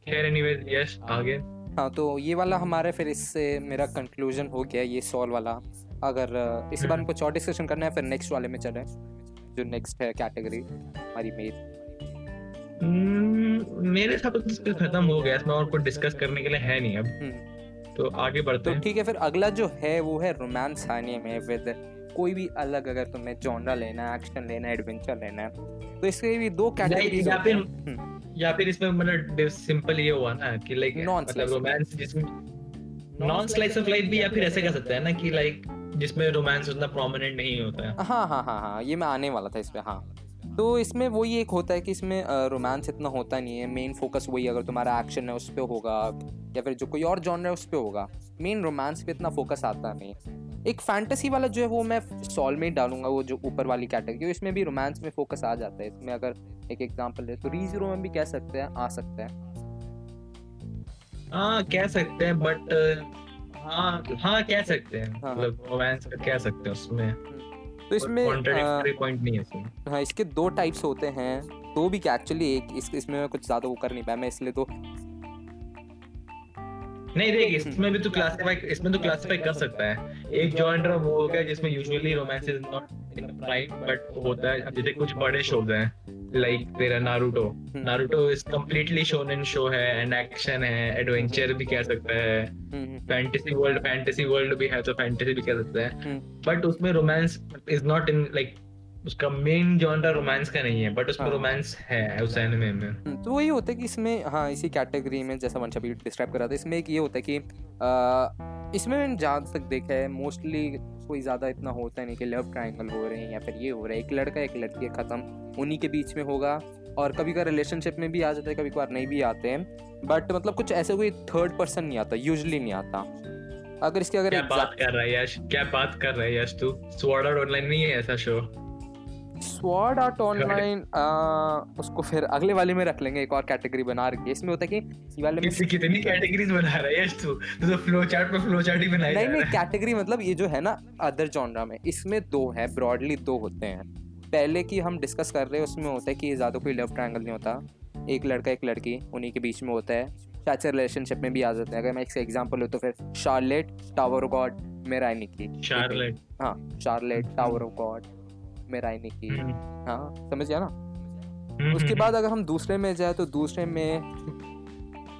खैर एनीवेज यस आगे। हाँ तो ये वाला हमारे फिर इससे मेरा कंक्लूजन हो गया ये सॉल्व वाला। अगर इस बार में कुछ और डिस्कशन करना है फिर नेक्स्ट वाले में चलें, जो नेक्स्ट है कैटेगरी हमारी मेल। मेरे साथ तो खत्म हो गया, इसमें और कुछ डिस्कस करने के लिए है नहीं अब, तो आगे बढ़ते हैं। तो ठीक है, फिर अगला जो है वो है रोमांस आने में विद कोई भी अलग। अगर तुम्हें जॉनरा लेना, एक्शन लेना, एडवेंचर लेना है तो इसके भी दो कैटेगरीज होती हैं। या फिर इसमें मतलब सिंपल ये हुआ ना कि लाइक मतलब रोमांस जिसमें नॉन स्लाइस ऑफ लाइफ भी, या फिर ऐसे कह सकते हैं ना कि लाइक जिसमें रोमांस उतना प्रोमिनेंट नहीं होता है। हाँ हाँ हाँ हाँ ये मैं आने वाला था इसमें। हाँ तो इसमें वही एक होता है कि इसमें रोमांस इतना होता नहीं है, मेन फोकस वही अगर तुम्हारा एक्शन है उस पर होगा या फिर जो कोई और जॉनर है उस पर होगा, मेन रोमांस पे इतना फोकस आता नहीं। एक फैंटेसी वाला जो है वो मैं सॉल्व में डालूंगा, वो जो ऊपर वाली कैटेगरी, इसमें भी रोमांस में फोकस आ जाता है। इसमें अगर एक एग्जाम्पल है तो रीज़ीरो में भी कह सकते हैं, आ सकते हैं। हाँ कह सकते हैं, बट हाँ कह सकते हैं, मतलब रोमांस कह सकते हैं उसमें। तो इसमें कॉन्ट्रडिक्टरी पॉइंट नहीं है इसमें। हाँ इसके दो टाइप्स होते हैं, दो भी क्या एक्चुअली एक इसमें मैं कुछ ज्यादा वो कर नहीं पाया मैं, इसलिए तो नहीं। देख इसमें भी तो क्लासिफाई कर सकता है। एक जॉनर वो हो गया जिसमें usually romance is not in prime but होता है। जैसे कुछ बड़े शोज हैं लाइक तेरा Naruto is completely shonen show है, एंड एक्शन है, एडवेंचर भी कह सकता है, फैंटेसी वर्ल्ड भी है तो फैंटेसी भी कह सकता है, बट उसमें romance is not in like उसका मेन जॉनर रोमांस का नहीं है, बट उसमें रोमांस है उस एनिमे में। तो वही होता है कि इसमें हाँ इसी कैटेगरी में जैसा वंश अभी डिस्क्राइब कर रहा था, इसमें एक ये होता है कि इसमें मैंने जहाँ तक देखा है मोस्टली कोई ज़्यादा इतना होता है नहीं कि लव ट्रायंगल हो रहे हैं या फिर ये हो रहा है, एक लड़का एक लड़की ख़त्म उन्हीं के बीच में होगा, और कभी कभी रिलेशनशिप में भी आ जाता है, कभी कभार नहीं भी आते हैं, बट मतलब कुछ ऐसे कोई थर्ड पर्सन नहीं आता, यूजली नहीं आता। अगर इसके अगर क्या बात कर रहा है यश तू, स्वॉर्ड आर्ट ऑनलाइन नहीं है ऐसा शो? स्वॉर्ड आर्ट ऑनलाइन उसको फिर अगले वाले में रख लेंगे, एक और कैटेगरी बना रखी है। इसमें होता है कि इस वाले में कितनी कैटेगरीज बना रहा है यश तू, तो फ्लो चार्ट ही बनाया। नहीं कैटेगरी मतलब ये जो है ना अदर जॉनरा में, इसमें दो है ब्रॉडली, दो होते हैं। पहले की हम डिस्कस कर रहे हैं उसमें होता है कि ज़्यादा कोई लव ट्रायंगल नहीं होता, एक लड़का एक लड़की उन्हीं के बीच में होता है, शायद से रिलेशनशिप में भी आ जाते हैं। अगर मैं इसका एग्जांपल लूं तो फिर शार्लेट टावर ऑफ गॉड मेराइनी की, शार्लेट टावर ऑफ गॉड मेराइनी की, हाँ समझ गया ना। उसके बाद अगर हम दूसरे में जाए तो दूसरे में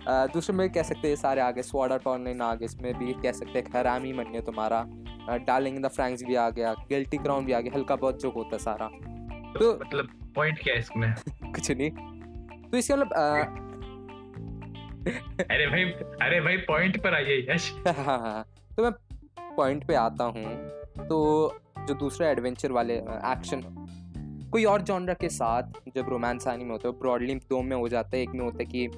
कह सकते हैं सारे आगे, स्वॉर्ड आर्ट ऑनलाइन आगे, इसमें भी कह सकते हैं हरामी मन है तुम्हारा, डार्लिंग इन द फ्रैंक्स भी आ गया, गिल्टी क्राउन भी आ गया, हल्का बहुत जोक होता सारा। तो मतलब पॉइंट क्या है इसमें? कुछ नहीं, तो इसका मतलब अरे भाई पॉइंट पर आइए यश। हाँ तो मैं पॉइंट पे आता हूँ। तो जो दूसरा एडवेंचर वाले एक्शन कोई और जॉनरा के साथ जब रोमांस आने में होता है, ब्रॉडली दो में हो जाता है। एक में होता है कि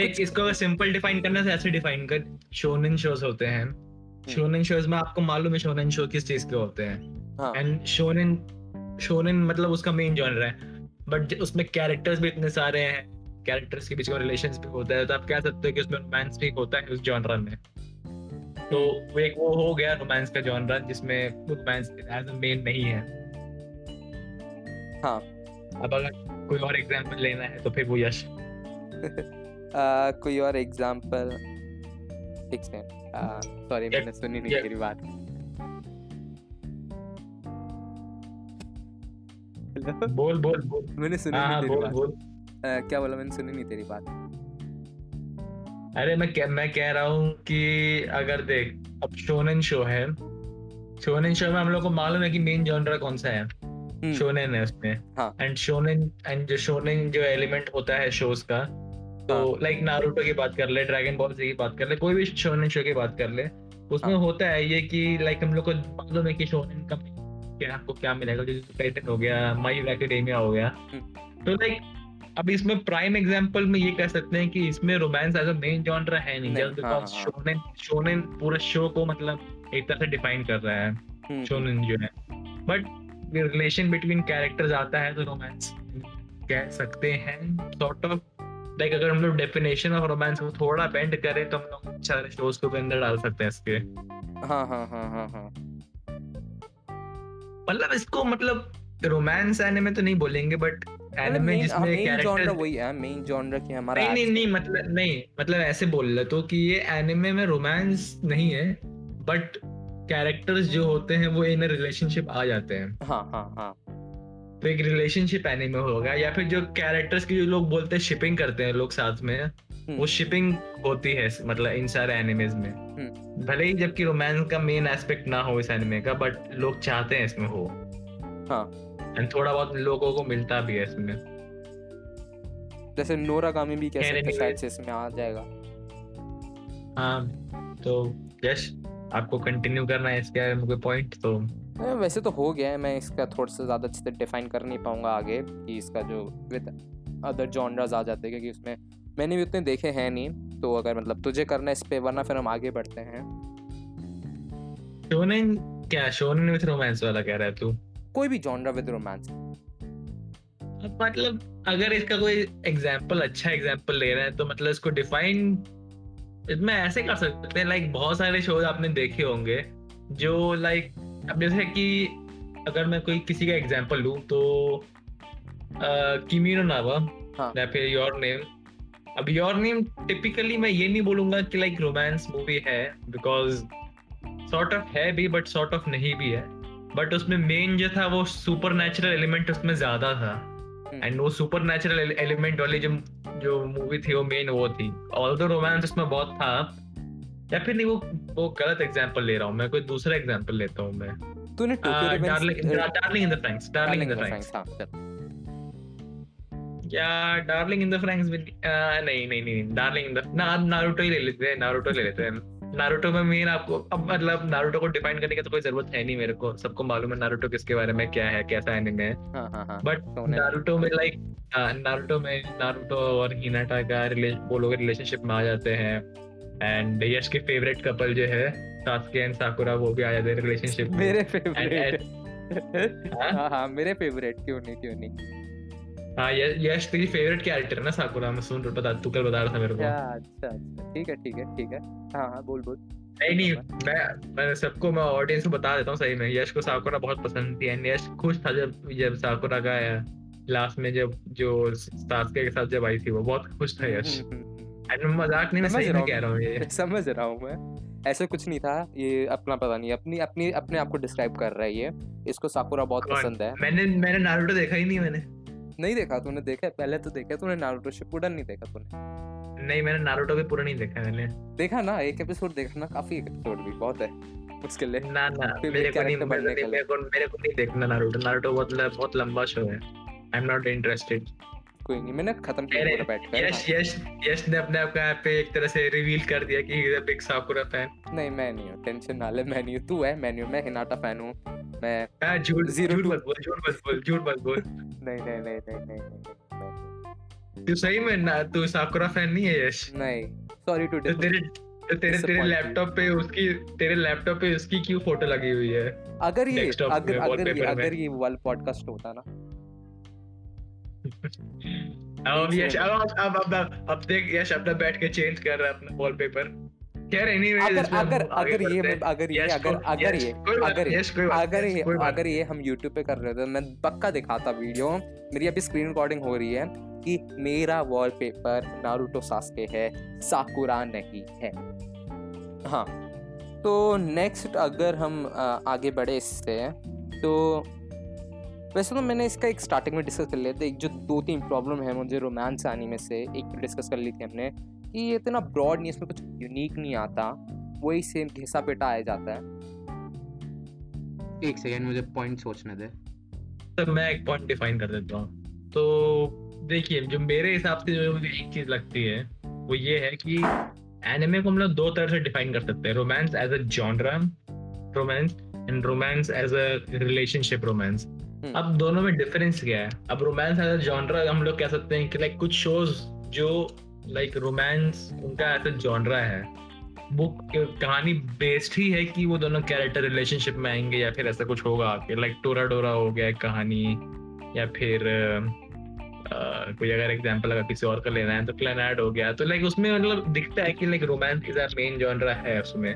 देख इसको सिंपल डिफाइन करना से ऐसे डिफाइन कर, शोनेन शोज होते हैं। शोनेन शोज में आपको मालूम है शोनेन शो किस चीज के होते हैं, एंड शोनेन मतलब उसका मेन जॉनरा है, बट उसमें कैरेक्टर्स भी इतने सारे हैं, कैरेक्टर्स के बीच में रिलेशंस भी होता है, तो आप कह सकते हो कि उसमें रोमांस भी होता है उस जॉनरा में। तो एक वो हो गया रोमांस का जॉनरा जिसमें रोमांस एज अ मेन नहीं है। हाँ, अब अगर कोई और एग्जांपल लेना है तो फिर वो यश कोई और एग्जांपल ठीक से सॉरी मैंने सुनी नहीं तेरी बात। बोल बोल बोल मैंने सुनी नहीं तेरी बात। क्या बोला? मैंने सुनी नहीं तेरी बात। अरे मैं कह रहा हूँ कि अगर देख अब शोनेन शो है, शोनेन शो में हम लोग को मालूम है कि मेन जॉनरा कौन सा है, शोनेन है उसमें। एंड शोनेन एंड जो शोनेन जो एलिमेंट होता है शोज का, तो लाइक नारुतो की बात कर ले, ड्रैगन बॉल से की बात कर ले, कोई भी शोनेन शो की बात कर ले, उसमें होता है ये कि लाइक हम लोग को मालूम है कि शोनेन का क्या आपको क्या मिलेगा, जैसे टाइटन हो गया, माय हीरो एकेडमिया हो गया। तो लाइक अब इसमें प्राइम एग्जांपल में ये कह सकते हैं कि इसमें romance as a main genre है नहीं, जस्ट बिकॉज़ शोनेन पूरा शो को मतलब एक तरह से डिफाइन कर रहा है शोनेन जो है। बट रिलेशन बिटवीन कैरेक्टर्स आता है तो रोमांस कह सकते हैं सॉर्ट ऑफ। लाइक अगर हम लोग डेफिनेशन ऑफ रोमांस को थोड़ा बेंड करें तो हम लोग सारे शोज को अंदर डाल सकते हैं इसके। हाँ हाँ हाँ हाँ हाँ, मतलब इसको मतलब रोमांस एनिमे तो नहीं बोलेंगे, बट एनिमे जिसमें कैरेक्टर वही है मेन जॉनरा की हमारा। नहीं मतलब ऐसे बोल ले तो कि ये एनिमे में रोमांस नहीं है, बट कैरेक्टर्स जो होते हैं वो इन रिलेशनशिप आ जाते हैं। हाँ हाँ हाँ, तो एक रिलेशनशिप एनिमे होगा, या फिर जो कैरेक्टर्स की जो लोग बोलते हैं शिपिंग करते हैं लोग साथ में, वो शिपिंग होती है मतलब इन सारे एनिमेज में, भले ही जबकि रोमांस का मेन एस्पेक्ट ना हो इस एनिमे का, बट लोग चाहते हैं इसमें हो। हाँ, एंड थोड़ा बहुत लोगों को मिलता भी है इसमें, जैसे नोरागामी भी कैसे शायद से इसमें आ जाएगा। हाँ, तो यश आपको कंटिन्यू करना है इसके बारे में कोई पॉइंट? तो वैसे तो हो गया है, मैं इसका थोड़ा सा ज़्यादा अच्छे से डिफाइन कर नहीं पाऊंगा आगे कि इसका जो विद अदर जॉनराज आ जाते हैं, क्योंकि उसमें मैंने भी उतने देखे हैं नहीं। तो अगर मतलब तुझे करना है इस पे, वरना फिर हम आगे बढ़ते हैं। शोनेन क्या शोनेन विद रोमांस वाला कह रहा है तू? कोई भी जॉनरा विद रोमांस, मतलब अगर इसका कोई एग्जांपल अच्छा एग्जांपल ले रहा है तो मतलब इसको डिफाइन इसमें ऐसे कर सकते हैं। लाइक बहुत सारे शोज आपने देखे होंगे जो लाइक अब जैसे कि अगर मैं कोई किसी का एग्जांपल लूं तो किमी नो ना wa या फिर योर नेम। अब योर नेम टिपिकली मैं ये नहीं बोलूंगा कि लाइक रोमांस मूवी है, बिकॉज सॉर्ट ऑफ है भी बट सॉर्ट ऑफ नहीं भी है। बट उसमें मेन जो था वो सुपरनैचुरल एलिमेंट उसमें ज्यादा था, एंड वो सुपरनैचुरल एलिमेंट वाली जो मूवी थी वो मेन वो थी, ऑल्दो रोमांस उसमें बहुत था। या फिर नहीं, वो गलत एग्जांपल ले रहा हूँ मैं, कोई दूसरा एग्जांपल लेता हूँ मैं। तूने डार्लिंग इन द फ्रैंक्स या डार्लिंग इन द फ्रैंक्स नहीं, डार्लिंग इन द नारुतो ही ले लेते हैं, नारुतो में मेन आपको अब मतलब नारुतो को डिफाइन करने की तो कोई जरूरत है नहीं, मेरे को सबको मालूम है नारुतो किसके बारे में क्या है, कैसा एनिमे है। बट नारुतो में नारुतो और हिनाटा का वो लोग रिलेशनशिप में आ जाते हैं, एंड यश के फेवरेट कपल जो है सासुके एंड साकुरा वो भी आ जाते हैं रिलेशनशिप में। मेरे फेवरेट हाँ, मेरे फेवरेट क्यों नहीं। हाँ, यश तेरी फेवरेट कैरेक्टर है ना साकुरा, मैं सुन रहा था तू कल बता रहा था मेरे को। अच्छा ठीक है। हाँ, बोल। नहीं मैं सबको मैं ऑडियंस को बता देता हूँ, सही में यश को साकुरा बहुत पसंद थी, एंड यश खुश था जब साकुरा का लास्ट में जो सासुके के साथ जब आई थी, वो बहुत खुश था यश। एंड मजाक नहीं, मैं सही में कह रहा हूँ, ये समझ रहा हूँ मैं, ऐसा कुछ नहीं था, ये अपना पता नहीं अपने आप को डिस्क्राइब कर रहा है ये, इसको साकुरा बहुत पसंद है। मैंने नारुतो देखा ही नहीं, मैंने नहीं देखा। तूने देखा? पहले तो देखा तूने नारुतो शिपुडन? नहीं देखा तूने? नहीं, मैंने नारुतो भी पूरा नहीं देखा। मैंने देखा ना एक एपिसोड, देखना काफी एपिसोड भी बहुत है उसके लिए। ना मेरे को नहीं देखना नारुतो, मतलब बहुत लंबा शो है, आई एम नॉट इंटरेस्टेड। कोई नहीं, मैंने खत्म किया बैठ कर। यस ने अपने आप का पे एक तरह से रिवील कर दिया कि he is a big Sakura fan. नहीं मैं नहीं हूं, टेंशन ना ले, मैं नहीं हूं, तू है। मैं हिनाटा फैन हूं मैं। झूठ मत बोल। नहीं। तू सही में ना, तू साकुरा फैन नहीं है यश? नहीं, सॉरी टू डिसअपॉइंट। तेरे लैपटॉप पे उसकी क्यों फोटो लगी हुई है? अगर ये वाला पॉडकास्ट होता ना। अब यश अब देख, यश अपना बैठ के चेंज कर रहा है अपना वॉलपेपर। अगर ये हम YouTube पे कर रहे थे, मैं पक्का दिखाता वीडियो, मेरी अभी स्क्रीन रिकॉर्डिंग हो रही है कि मेरा वॉलपेपर नारुतो सास्के है, साकुरा नहीं है। हाँ, तो नेक्स्ट अगर हम आगे बढ़े इससे, तो वैसे तो मैंने इसका एक स्टार्टिंग में डिस्कस कर लिया था, एक जो 2-3 प्रॉब्लम है मुझे रोमांस एनीमे से, एक तो डिस्कस कर ली थी हमने कि ये इतना ब्रॉड नहीं, इसमें कुछ यूनिक नहीं आता, वही सेम घिसा पेटा आया जाता है। एक सेकंड मुझे पॉइंट सोचने दे, तो मैं एक पॉइंट डिफाइन कर देता हूँ। तो देखिए, जो मेरे हिसाब से जो मुझे एक चीज लगती है वो ये है कि एनिमे को हम लोग 2 तरह से डिफाइन कर सकते हैं, romance as a genre romance and romance as a relationship romance. अब दोनों में डिफरेंस क्या है? अब रोमांस एज अ जॉनरा हम लोग कह सकते हैं कि लाइक कुछ शोज जो लाइक रोमांस उनका ऐसा जॉनरा है, वो कहानी बेस्ड ही है कि वो दोनों कैरेक्टर रिलेशनशिप में आएंगे या फिर ऐसा कुछ होगा कि लाइक टोरा डोरा हो गया कहानी, या फिर कोई अगर एग्जांपल अगर किसी और का लेना है तो क्लैनाड हो गया। तो लाइक उसमें मतलब दिखता है कि like romance is a main genre है उसमें।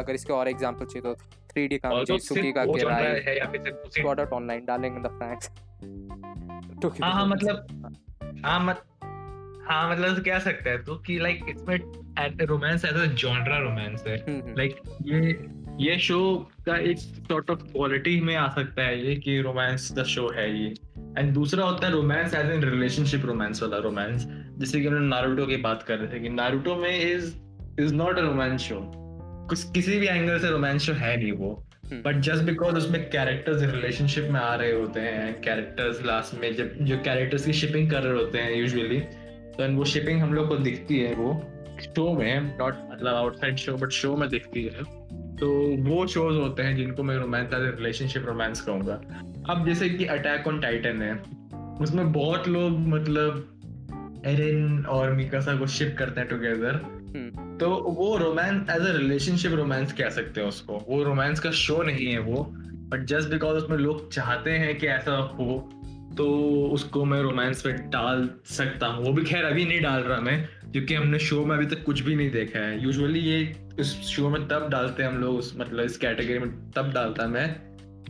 अगर इसके और एग्जांपल चाहिए तो 3D काम सुकी का कह रहा है या फिर प्रोडक्ट ऑनलाइन डालेंगे द फैक्ट्स। हां मतलब मतलब कह सकता है तो कि लाइक इसमें romance as a genre romance है। लाइक ये शो का एक सॉर्ट ऑफ क्वालिटी में आ सकता है ये कि रोमांस द शो है ये। एंड दूसरा होता है romance as in relationship romance वाला रोमांस, जैसे कि हम नारुतो की बात कर रहे थे कि नारुतो में is not a romance show, कुछ किसी भी एंगल से रोमांस शो है नहीं वो, बट जस्ट बिकॉज उसमें कैरेक्टर्स रिलेशनशिप में आ रहे होते हैं, कैरेक्टर्स लास्ट में जब जो कैरेक्टर्स की शिपिंग कर रहे होते हैं यूजुअली, तो वो शिपिंग हम लोग को दिखती है वो शो में, नॉट मतलब आउटसाइड शो बट शो में दिखती है। तो वो शोज होते हैं जिनको मैं रोमांस रिलेशनशिप रोमांस कहूंगा। अब जैसे कि अटैक ऑन टाइटन है, उसमें बहुत लोग मतलब एरिन और मिकासा को शिप करते हैं टुगेदर, तो वो romance as a relationship romance कह सकते हैं उसको, वो रोमांस का शो नहीं है वो, बट जस्ट बिकॉज उसमें लोग चाहते हैं कि ऐसा हो तो उसको मैं रोमांस में डाल सकता हूँ। वो भी खैर अभी नहीं डाल रहा मैं, क्योंकि हमने शो में अभी तक कुछ भी नहीं देखा है। यूजुअली ये इस शो में तब डालते हैं हम लोग, मतलब इस कैटेगरी में तब डालता मैं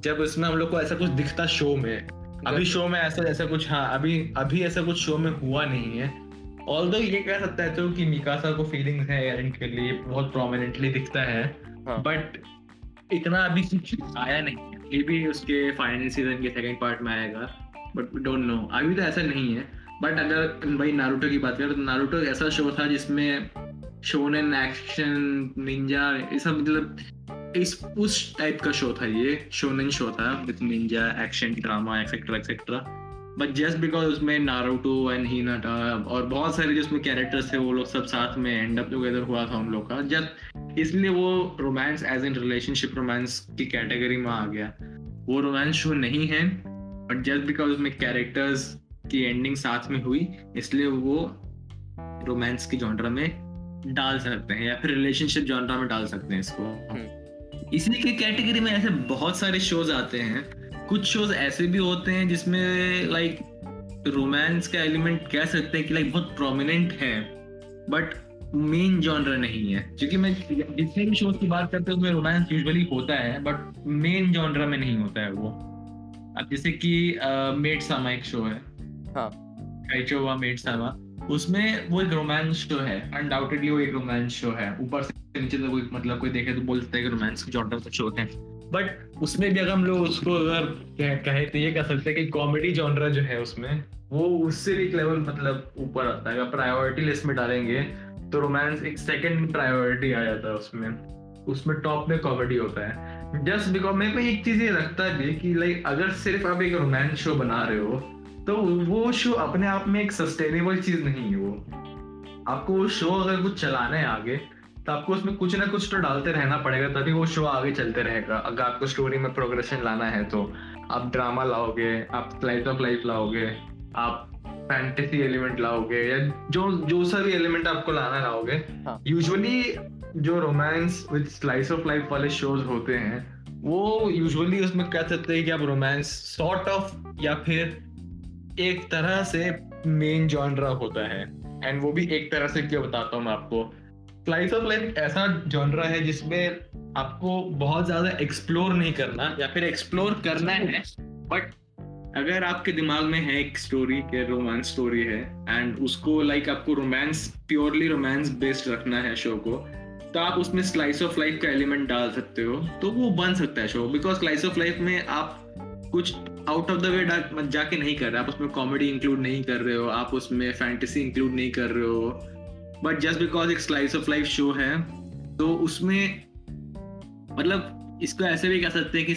जब इसमें हम लोग को ऐसा कुछ दिखता शो में। अभी शो में ऐसा कुछ अभी ऐसा कुछ शो में हुआ नहीं है। ऑल्दो ये कह सकता है तो कि मिकासा को फीलिंग्स है एरिन के लिए, बहुत प्रोमिनेंटली दिखता है, बट इतना अभी कुछ आया नहीं है। ये भी उसके फाइनल सीजन के सेकेंड पार्ट में आएगा, बट वी डोंट नो, अभी तो ऐसा नहीं है। बट अगर भाई नारुतो की बात करें तो नारुतो ऐसा शो था जिसमें शोनेन एक्शन निंजा ये सब मतलब उस टाइप का शो था, ये शोनेन शो था with ninja action drama etcetera etcetera. But just because उसमें नारुतो एंड हिनाटा और बहुत सारे जो उसमें कैरेक्टर्स थे वो लोग सब साथ में एंड अप टुगेदर हुआ था हम लोग का, जस्ट इसलिए वो romance as in relationship romance की कैटेगरी में आ गया। वो रोमांस शो नहीं है, बट जस्ट बिकॉज उसमें कैरेक्टर्स की एंडिंग साथ में हुई इसलिए वो रोमांस की जॉनरा में डाल सकते हैं या फिर रिलेशनशिप जॉनरा में डाल सकते हैं इसको। इसी के कैटेगरी में ऐसे बहुत सारे शोज आते हैं। कुछ शोज ऐसे भी होते हैं जिसमें लाइक रोमांस का एलिमेंट कह सकते हैं कि लाइक बहुत प्रोमिनेंट है बट मेन जॉनरा नहीं है, क्योंकि मैं जितने भी शोज की बात करते हैं उसमें रोमांस यूजुअली होता है बट मेन जॉनरा में नहीं होता है वो। अब जैसे कि मेड सामा एक शो है, उसमें वो एक रोमांस शो है, अनडाउटेडली वो एक रोमांस शो है, ऊपर से नीचे तक कोई मतलब कोई देखे तो बोलता है कि रोमांस के जॉनर शो होते हैं, बट उसमें भी अगर हम लोग उसको अगर कहे तो ये कह सकते हैं कि कॉमेडी जॉनर जो है उसमें वो उससे भी एक लेवल मतलब ऊपर आता है। अगर प्रायोरिटी लिस्ट में डालेंगे तो रोमांस एक सेकेंड प्रायोरिटी आ जाता है उसमें टॉप में कॉमेडी होता है। जस्ट बिकॉज मेरे को एक चीज ये लगता है कि लाइक अगर सिर्फ आप एक रोमांस शो बना रहे हो तो वो शो अपने आप में एक सस्टेनेबल चीज नहीं है। वो आपको वो शो अगर कुछ चलाना है आगे तो आपको उसमें कुछ ना कुछ तो डालते रहना पड़ेगा, तभी वो शो आगे चलते रहेगा। अगर आपको स्टोरी में प्रोग्रेशन लाना है तो आप ड्रामा लाओगे, आप स्लाइस ऑफ लाइफ लाओगे, आप फैंटेसी एलिमेंट लाओगे, या जो सा भी एलिमेंट आपको लाना लाओगे। यूजुअली जो romance with slice of life वाले शोज होते हैं वो यूजुअली उसमें कह सकते हैं कि आप रोमांस सॉर्ट ऑफ या फिर एक तरह से मेन जॉनरा होता है। एंड वो भी एक तरह से क्या बताता हूँ मैं आपको, स्लाइस ऑफ लाइफ ऐसा जॉनरा है जिसमें आपको बहुत ज्यादा एक्सप्लोर नहीं करना या फिर एक्सप्लोर करना है, बट अगर आपके दिमाग में है एक स्टोरी के रोमांस स्टोरी है एंड उसको आपको रोमांस प्योरली रोमांस बेस्ड रखना है शो को, तो आप उसमें स्लाइस ऑफ लाइफ का एलिमेंट डाल सकते हो, तो वो बन सकता है show. Because slice of life में आप कुछ आउट ऑफ द वे जाके नहीं कर रहे, आप उसमें कॉमेडी इंक्लूड नहीं कर रहे हो, आप उसमें फैंटेसी इंक्लूड नहीं कर रहे हो, बट जस्ट बिकॉज एक स्लाइस ऑफ लाइफ शो है तो उसमें इसको ऐसे भी कह सकते हैं कि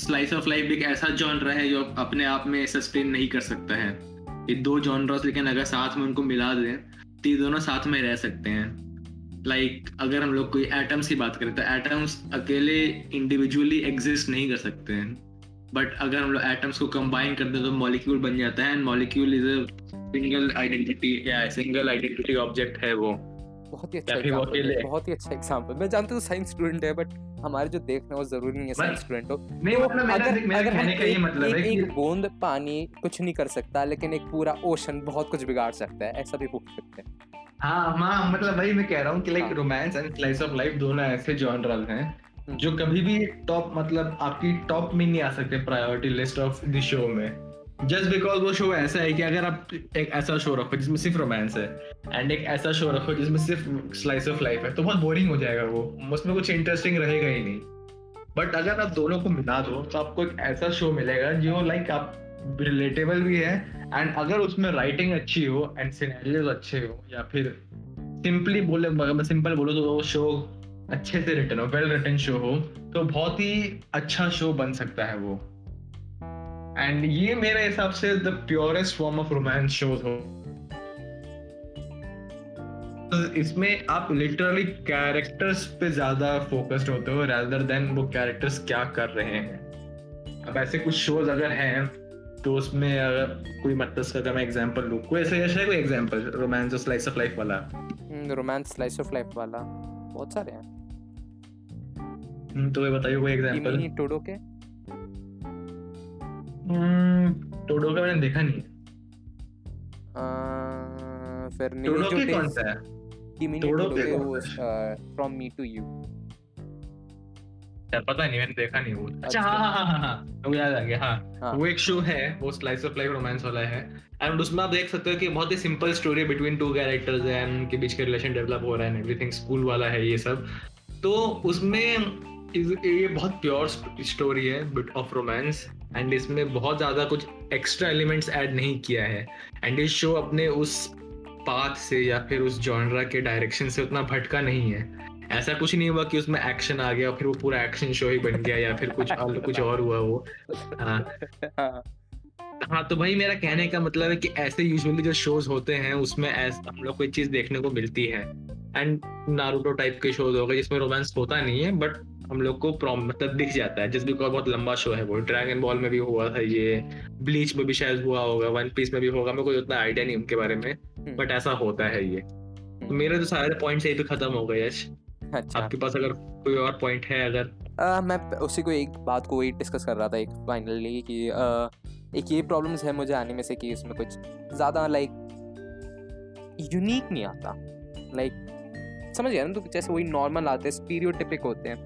स्लाइस ऑफ लाइफ एक ऐसा जॉनरा है जो अपने आप में सस्टेन नहीं कर सकता है। ये दो जॉनरास लेकिन अगर साथ में उनको मिला दें तो ये दोनों साथ में रह सकते हैं। अगर हम लोग कोई एटम्स की बात करें तो एटम्स अकेले इंडिविजुअली एग्जिस्ट नहीं कर सकते हैं, बट अगर हम लोग एटम्स को कंबाइन कर दें तो मॉलिक्यूल बन जाता है, and molecule is a single identity object है वो। बहुत ही अच्छा एग्जांपल। मैं जानता हूँ साइंस स्टूडेंट है, बट हमारे जो देखना वो जरूरी नहीं है साइंस स्टूडेंट हो। अगर हम एक बूंद पानी कुछ नहीं कर सकता, लेकिन एक पूरा ओशन बहुत कुछ बिगाड़ सकता है, ऐसा भी पूछ सकते हैं। हाँ, वही मैं कह रहा हूँ कि romance and slice of life दोनों ऐसे जॉनरल हैं जो कभी भी टॉप आपकी टॉप में नहीं आ सकते priority list of the show में, जस्ट बिकॉज वो शो ऐसा है कि अगर आप एक ऐसा शो रखो जिसमें सिर्फ रोमांस है एंड एक ऐसा शो रखो जिसमें सिर्फ स्लाइस ऑफ लाइफ है तो बहुत बोरिंग हो जाएगा, वो उसमें कुछ इंटरेस्टिंग रहेगा ही नहीं। बट अगर आप दोनों को मिला दो तो आपको एक ऐसा शो मिलेगा जो आप रिलेटेबल भी है, एंड अगर उसमें राइटिंग अच्छी हो एंड सिनेरियोज अच्छे हो, या फिर सिंपल बोलो तो वो शो अच्छे से रिटन हो, वेल रिटन शो हो, तो बहुत ही अच्छा शो बन सकता है वो। एंड ये मेरे हिसाब से the purest form of romance shows हो। इसमें आप लिटरली कैरेक्टर्स पे ज्यादा फोकस्ड होते हो rather than वो कैरेक्टर्स क्या कर रहे हैं। अब ऐसे कुछ शोज अगर हैं तो उसमें अगर कोई अगर मैं एग्जांपल लूं, कोई ऐसा है कोई एग्जांपल रोमांस और स्लाइस ऑफ लाइफ वाला? रोमांस स्लाइस ऑफ लाइफ वाला बहुत सारे हैं, तो बताइए कोई एग्जांपल। टोडो के टोडो का मैंने देखा नहीं है। फिर टोडो के कौन सा है? टोडो के फ्रॉम मी टू यू, पता नहीं, मैंने देखा नहीं वो। अच्छा हाँ, मुझे याद आ गया। हाँ, वो एक शो है, वो स्लाइस ऑफ लाइफ रोमांस वाला है, एंड उसमें आप देख सकते हो कि बहुत ही simple story between two characters है, उनके बीच के रिलेशन डेवलप हो रहा है एंड एवरीथिंग। स्कूल वाला है ये सब, तो उसमें ये बहुत प्योर स्टोरी है बिट ऑफ रोमांस, एंड इसमें बहुत ज्यादा कुछ एक्स्ट्रा एलिमेंट्स ऐड नहीं किया है, एंड इस शो अपने उस पाथ से या फिर उस जॉनरा के डायरेक्शन से उतना भटका नहीं है। ऐसा कुछ नहीं हुआ कि उसमें एक्शन आ गया और फिर वो पूरा एक्शन शो ही बन गया या फिर कुछ और हुआ वो। हाँ, तो भाई मेरा कहने का मतलब है कि ऐसे यूजुअली जो शोज होते हैं उसमें हम लोग कोई चीज देखने को मिलती है, एंड नारुतो टाइप के शोज हो गए जिसमें रोमांस होता नहीं है बट हम लोग को दिख जाता है, जिस भी कोई बहुत लंबा शो है वो। ड्रैगन बॉल में भी हुआ था ये, ब्लीच में भी शायद हुआ होगा, वन पीस में भी होगा, मेरे को उतना आइडिया नहीं उनके बारे में, बट ऐसा होता है ये। तो मेरे तो सारे पॉइंट्स यही पे खत्म हो गए। यश, अच्छा, आपके पास अगर कोई और पॉइंट है? अगर मैं उसी को एक बात को वही डिस्कस कर रहा था एक फाइनली कि एक ये प्रॉब्लम्स है मुझे आने में से कि इसमें कुछ ज्यादा यूनिक नहीं आता, समझ गया ना, तो जैसे वही नॉर्मल आते हैं, स्टीरियोटिपिक होते हैं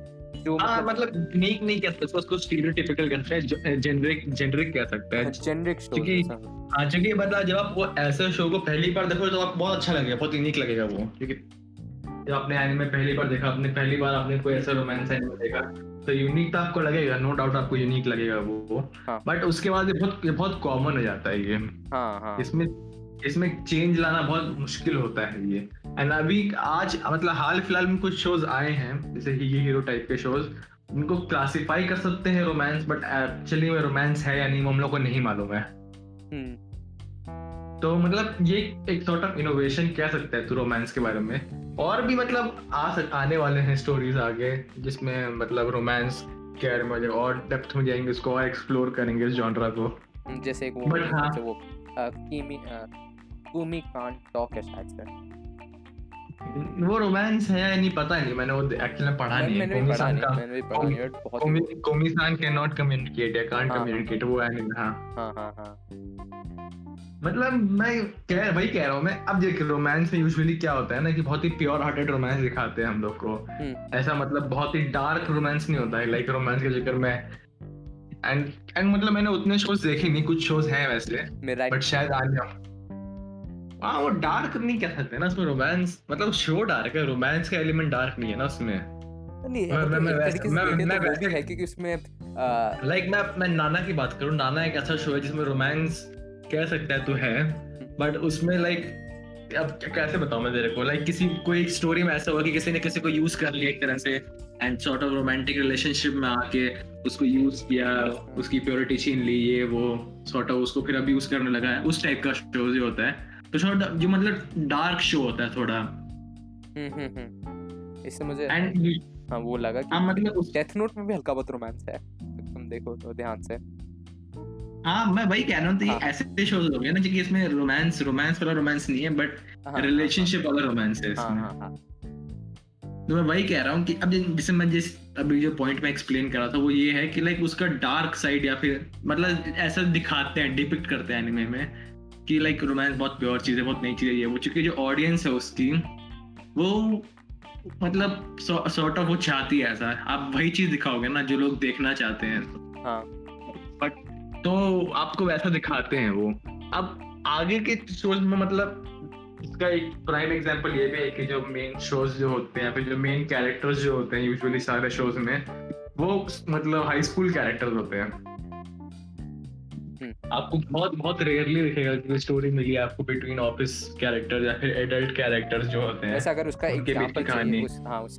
जो यूनिक नहीं कह सकते उसको, स्टीरियोटिपिकल कह सकते हैं, जेनरिक कह सकते हैं, जेनरिक शो। क्योंकि मतलब जब आप वो ऐसे शो को पहली बार देखो तो आपको बहुत अच्छा लगेगा, बहुत यूनिक लगेगा वो, क्योंकि जब आपने एनिमे पहली बार देखा, आपने पहली बार आपने कोई ऐसा रोमांस एनिमे देखा तो यूनिक तो आपको लगेगा, नो डाउट आपको यूनिक लगेगा वो। बट उसके बाद बहुत कॉमन हो जाता है ये, इसमें चेंज लाना बहुत मुश्किल होता है ये। एंड अभी आज हाल फिलहाल में कुछ शोज आए हैं जैसे ये हीरो टाइप के शोज, उनको क्लासिफाई कर सकते हैं रोमांस, बट एक्चुअली वो रोमांस है या नहीं हम लोग को नहीं मालूम है। तो ये एक सॉर्ट ऑफ इनोवेशन कह सकता है तो रोमांस के बारे में। और भी आने वाले हैं स्टोरीज आगे जिसमें रोमांस केयर में और डेप्थ में जाएंगे, इसको और एक्सप्लोर करेंगे इस जॉनरा को। जैसे कुमी कांट टॉक है शायद सर, वो रोमांस है या नहीं पता नहीं, मैंने वो एक्चुअली में पढ़ा नहीं है। Komi san can not communicate, या कांट कम्युनिकेट, वो है नहीं। हां हां हां मतलब मैं वही कह रहा हूँ मैं। अब देखिए रोमांस में यूजुअली क्या होता है ना कि बहुत ही प्योर हार्टेड रोमांस दिखाते हैं हम लोग को, ऐसा मतलब बहुत ही डार्क रोमांस नहीं होता है लाइक रोमांस के जिक्र में। एंड मतलब मैंने उतने शोज देखे नहीं, कुछ शोज हैं वैसे बट शायद आज हाँ वो डार्क नहीं कह सकते ना उसमें रोमांस, मतलब शो डार्क है, रोमांस का एलिमेंट डार्क नहीं है ना उसमें। मैं नाना की बात करूँ, नाना एक ऐसा शो है जिसमें रोमांस कह सकता है तो है बट उसमें लाइक अब कैसे बताऊं मैं तेरे को, लाइक किसी कोई एक स्टोरी में ऐसा हुआ कि किसी ने किसी को यूज कर लिया एक तरह से and sort of romantic relationship में आके उसको यूज किया, उसकी प्योरिटी छीन ली, ये वो सॉर्ट ऑफ उसको फिर अब्यूज करने लगा है, उस टाइप का शो जो होता है तो शॉर्ट जो मतलब डार्क शो होता है थोड़ा। इससे मुझे हाँ वो लगा कि मतलब डेथ नोट में भी हल्का बहुत रोमांस है, तुम देखो तो ध्यान से। हाँ मैं वही कह रहा हूँ, तो ये ऐसे शोज हो गए ना कि इसमें रोमांस वाला रोमांस नहीं है बट रिलेशनशिप वाला रोमांस है इसमें। तो मैं वही कह रहा हूँ कि अब जैसे मैं जिस अभी जो पॉइंट में एक्सप्लेन कर रहा था वो ये है कि लाइक उसका डार्क साइड या फिर मतलब ऐसा दिखाते हैं, डिपिक्ट करते हैं एनिमे में कि लाइक रोमांस बहुत प्योर चीज है, बहुत नई चीज है ये वो, चूंकि जो ऑडियंस है उसकी वो मतलब सॉर्ट ऑफ वो चाहती है ऐसा, आप वही चीज दिखाओगे ना जो लोग देखना चाहते हैं बट तो आपको वैसा दिखाते हैं वो। अब आगे के शोज में मतलब इसका एक प्राइम एग्जांपल ये भी है कि जो मेन शोज जो होते हैं फिर जो मेन कैरेक्टर्स जो होते हैं यूजुअली सारे शोज में वो मतलब हाई स्कूल कैरेक्टर्स होते हैं। आपको बहुत बहुत रेयरली दिखेगा कि स्टोरी मिली आपको बिटवीन ऑफिस कैरेक्टर्स या फिर एडल्ट कैरेक्टर्स जो होते हैं। वैसे अगर उसका एग्जांपल चाहिए उस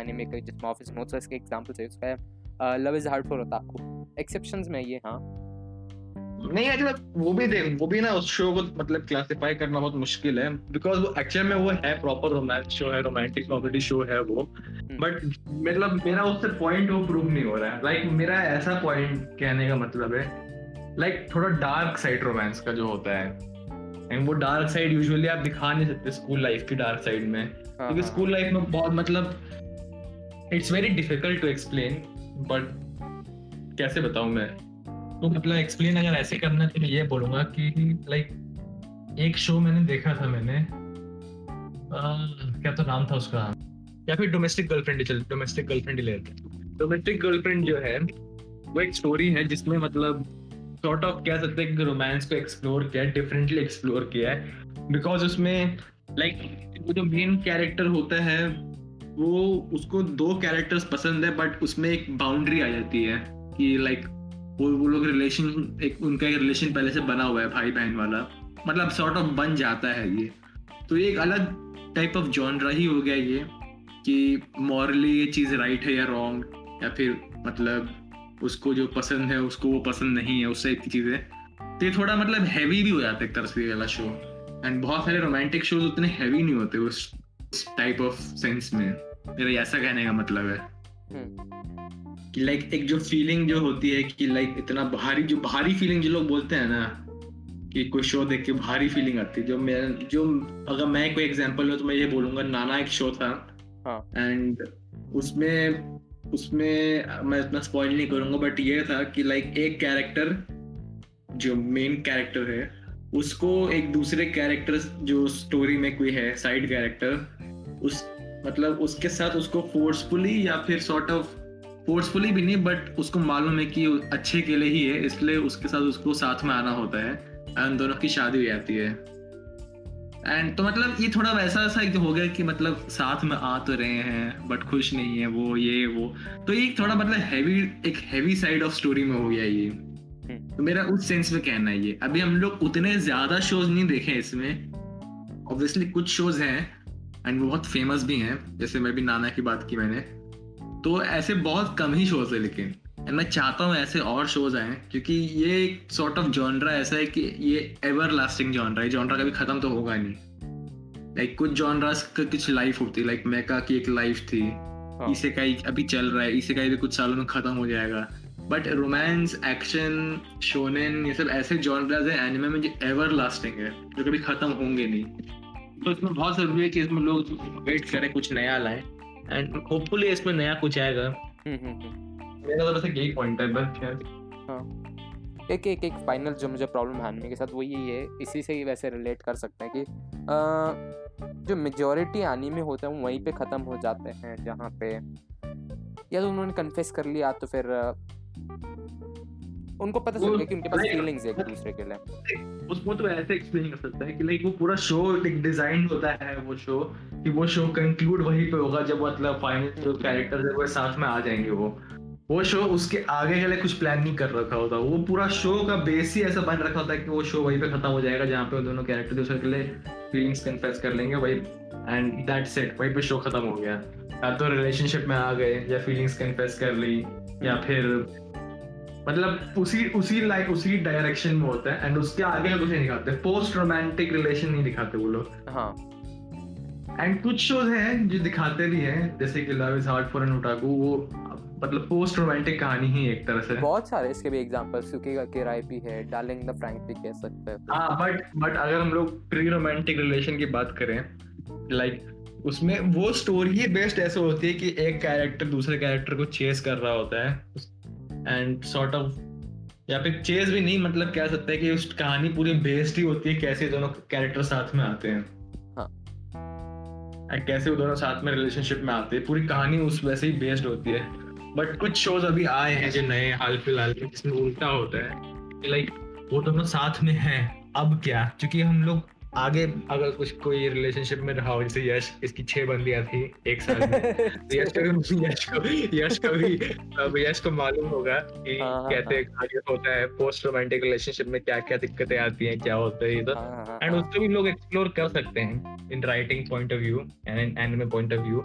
एनीमे का जिसमें ऑफिस नोट्स इसके एग्जांपल है उसका लव इज हार्ड फॉर होता है आपको एक्सेप्शंस में ये। हां नहीं एक्चुअली वो भी ना उस शो को मतलब क्लासिफाई करना बहुत मुश्किल है बिकॉज वो एक्चुअली में वो है प्रॉपर रोमांस शो है, रोमांटिक कॉमेडी शो है वो बट मतलब मेरा उससे पॉइंट वो प्रूव नहीं हो रहा है। लाइक मेरा ऐसा पॉइंट कहने का मतलब है लाइक थोड़ा डार्क साइड रोमांस का जो होता है एंड वो डार्क साइड यूजुअली आप दिखा नहीं सकते स्कूल लाइफ की डार्क साइड में, क्योंकि स्कूल लाइफ में बहुत मतलब it's very difficult to explain but कैसे बताऊं मैं तो मतलब एक्सप्लेन अगर ऐसे करना तो मैं ये बोलूंगा कि लाइक एक शो मैंने देखा था मैंने क्या तो नाम था उसका या फिर डोमेस्टिक गर्लफ्रेंड ही लेते हैं। डोमेस्टिक गर्लफ्रेंड जो है वो एक स्टोरी है जिसमें मतलब सॉर्ट ऑफ कह सकते हैं कि रोमांस को एक्सप्लोर किया है, डिफरेंटली एक्सप्लोर किया है बिकॉज उसमें लाइक वो जो मेन कैरेक्टर होता है वो उसको दो कैरेक्टर्स पसंद है बट उसमें एक बाउंड्री आ जाती है कि लाइक वो लोग रिलेशन एक उनका एक रिलेशन पहले से बना हुआ है भाई बहन वाला, मतलब सॉर्ट ऑफ बन जाता है ये, तो ये एक अलग टाइप ऑफ जॉनरा ही हो गया ये कि मॉरली ये चीज़ राइट है या रॉन्ग या फिर मतलब उसको जो पसंद है उसको वो पसंद नहीं है, उस टाइप की चीज़ है। तो ये थोड़ा मतलब हैवी भी हो जाता है एक तरह से वाला शो एंड बहुत सारे रोमांटिक शोज उतने हैवी नहीं होते उस टाइप ऑफ सेंस में, मेरा ऐसा कहने का मतलब है। कि लाइक एक जो फीलिंग जो होती है कि लाइक इतना भारी फीलिंग जो लोग बोलते हैं ना कि कोई शो देख के भारी फीलिंग आती है, जो अगर मैं कोई एग्जांपल लूं तो मैं ये बोलूंगा नाना एक शो था एंड उसमें मैं इतना स्पॉइल नहीं करूंगा बट ये था कि लाइक एक कैरेक्टर जो मेन कैरेक्टर है उसको एक दूसरे कैरेक्टर जो स्टोरी में कोई है साइड कैरेक्टर उस मतलब उसके साथ उसको फोर्सफुली या फिर सॉर्ट ऑफ फोर्सफुली भी नहीं बट उसको मालूम है कि अच्छे के लिए ही है इसलिए उसके साथ उसको साथ में आना होता है एंड दोनों की शादी हो जाती है एंड तो मतलब ये थोड़ा वैसा ऐसा हो गया कि मतलब साथ में आ तो रहे हैं बट खुश नहीं है वो ये वो, तो ये थोड़ा मतलब हैवी साइड ऑफ स्टोरी में हो गया ये। तो मेरा उस सेंस में कहना है ये। अभी हम लोग उतने ज्यादा शोज नहीं देखे इसमें, ऑब्वियसली कुछ शोज हैं एंड वो बहुत फेमस भी हैं जैसे मैं भी नाना की बात की मैंने, तो ऐसे बहुत कम ही शोज है लेकिन मैं चाहता हूँ ऐसे और शोज आए क्योंकि ये एक सॉर्ट ऑफ जॉनरा ऐसा है कि ये एवर लास्टिंग जॉनरा है, जॉनरा कभी खत्म तो होगा नहीं। लाइक कुछ जॉनरास का कुछ लाइफ होती है, लाइक मेका की एक लाइफ थी, इसेकाई अभी चल रहा है, इसेकाई भी कुछ सालों में खत्म हो जाएगा बट रोमांस एक्शन शोनेन ये सब ऐसे जॉनरास है एनिमे में जो एवर लास्टिंग है जो कभी खत्म होंगे नहीं। तो इसमें बहुत जरूरी है कि इसमें लोग वेट करें कुछ नया लाएं एंड होपफुली इसमें नया कुछ आएगा। मेरा तो बस यही पॉइंट है बस। एक फाइनल जो मुझे प्रॉब्लम है आने के साथ वो यही है, इसी से ही वैसे रिलेट कर सकते हैं कि जो मेजॉरिटी आने में होता है वो वहीं पे ख़त्म हो जाते हैं, जहाँ पे या तो उन्होंने कन्फेस कर लिया तो फिर उनको पता चल गया कि उनके पास फीलिंग्स है एक दूसरे के लिए। उसको तो ऐसे एक्सप्लेन कर सकता है कि लाइक वो पूरा शो एक डिजाइन होता है वो शो कि वो शो कंक्लूड वहीं पे होगा जब मतलब फाइनल जो कैरेक्टर्स है वो साथ में आ जाएंगे। वो शो उसके आगे के लिए कुछ प्लान नहीं कर रखा होता, वो पूरा शो का बेस ही ऐसा बन रखा होता है कि वो शो वहीं पे खत्म हो जाएगा जहाँ पे दोनों कैरेक्टर दूसरे के लिए फीलिंग्स कन्फेस कर लेंगे वही, एंड दैट्स इट, वहीं पे शो खत्म हो गया। या तो रिलेशनशिप में आ गए या फीलिंग्स कन्फेस कर ली या फिर मतलब उसी डायरेक्शन में होता है एंड उसके आगे का कुछ नहीं दिखाते, पोस्ट रोमांटिक रिलेशन नहीं दिखाते वो लोग। हाँ, एंड कुछ शोज हैं जो दिखाते भी हैं जैसे कि love is hard for an otaku, वो मतलब पोस्ट रोमांटिक कहानी ही एक तरह से। बहुत सारे इसके भी एग्जांपल्स सुकी का किराए भी है, डार्लिंग द फ्रैंकली कह सकते हैं। हाँ, बट अगर हम लोग प्री रोमांटिक रिलेशन की बात करें लाइक उसमें वो स्टोरी ही बेस्ड ऐसे होती है कि एक कैरेक्टर दूसरे कैरेक्टर को चेस कर रहा होता है एंड सॉर्ट ऑफ, या फिर चेस भी नहीं मतलब कह सकते हैं कि उस कहानी पूरी बेस्ड ही होती है कैसे दोनों कैरेक्टर साथ में आते हैं। हाँ, कैसे वो दोनों साथ में रिलेशनशिप में आते हैं, पूरी कहानी उस वैसे ही बेस्ड होती है। बट कुछ शोज अभी आए हैं जो नए हाल फिलहाल में जिसमें उल्टा होता है लाइक वो दोनों साथ में हैं अब क्या, क्योंकि हम लोग आगे अगर कुछ कोई रिलेशनशिप में रहा हो जैसे यश, इसकी 6 बंदियां थी एक साल में यश को मालूम होगा कि कैसे होता है पोस्ट रोमांटिक रिलेशनशिप में, क्या क्या दिक्कतें आती हैं, क्या होता है इधर, एंड उसको भी लोग एक्सप्लोर कर सकते हैं in writing point of view and in anime point of view,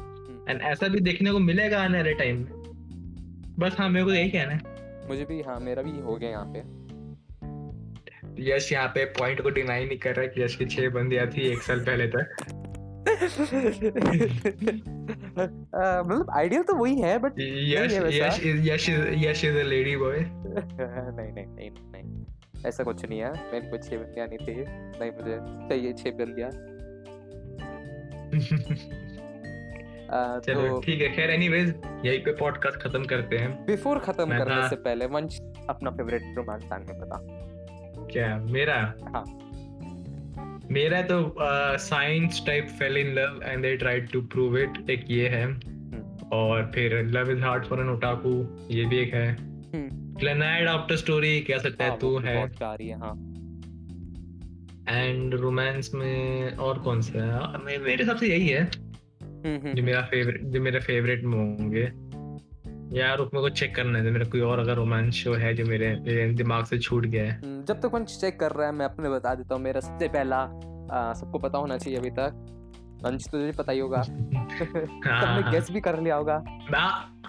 and ऐसा भी देखने को मिलेगा आने वाले टाइम में। बस हाँ, मेरे को यही कहना है। मुझे भी हाँ, मेरा भी हो गया यहाँ पे। यश यहाँ पे पॉइंट को डिनाई नहीं कर रहा कि यश की 6 बंदियां थी एक साल पहले तक। मतलब आइडियल तो वही है but Yash is a lady boy. नहीं, ऐसा कुछ नहीं है, मेरे को 6 बंदियां नहीं थी, नहीं मुझे चाहिए 6 बंदियां। चलो ठीक है, खैर एनीवेज यहीं पे पॉडकास्ट खत्म करते हैं। बिफोर खत्म करने से पहले वंश अपना फेवरेट रोमांस एनिमे बता। क्या मेरा? हाँ, मेरा तो science type fell in love and they tried to prove it, एक ये है। और फिर love is hard for an otaku, ये भी एक है। ग्लेनाड आफ्टर स्टोरी कह सकता है तू है। हाँ, एंड रोमांस में और कौन सा है? मेरे हिसाब से यही है जो मेरा फेवरेट में होंगे। यार उसमें को चेक करना है मेरा कोई और अगर रोमांस शो है जो मेरे दिमाग से छूट गया है। जब तक वंश चेक कर रहा है मैं अपने बता देता हूँ। मेरा सबसे पहला सबको पता होना चाहिए अभी तक, वंश तुझे पता ही होगा। तुमने गेस भी कर लिया होगा।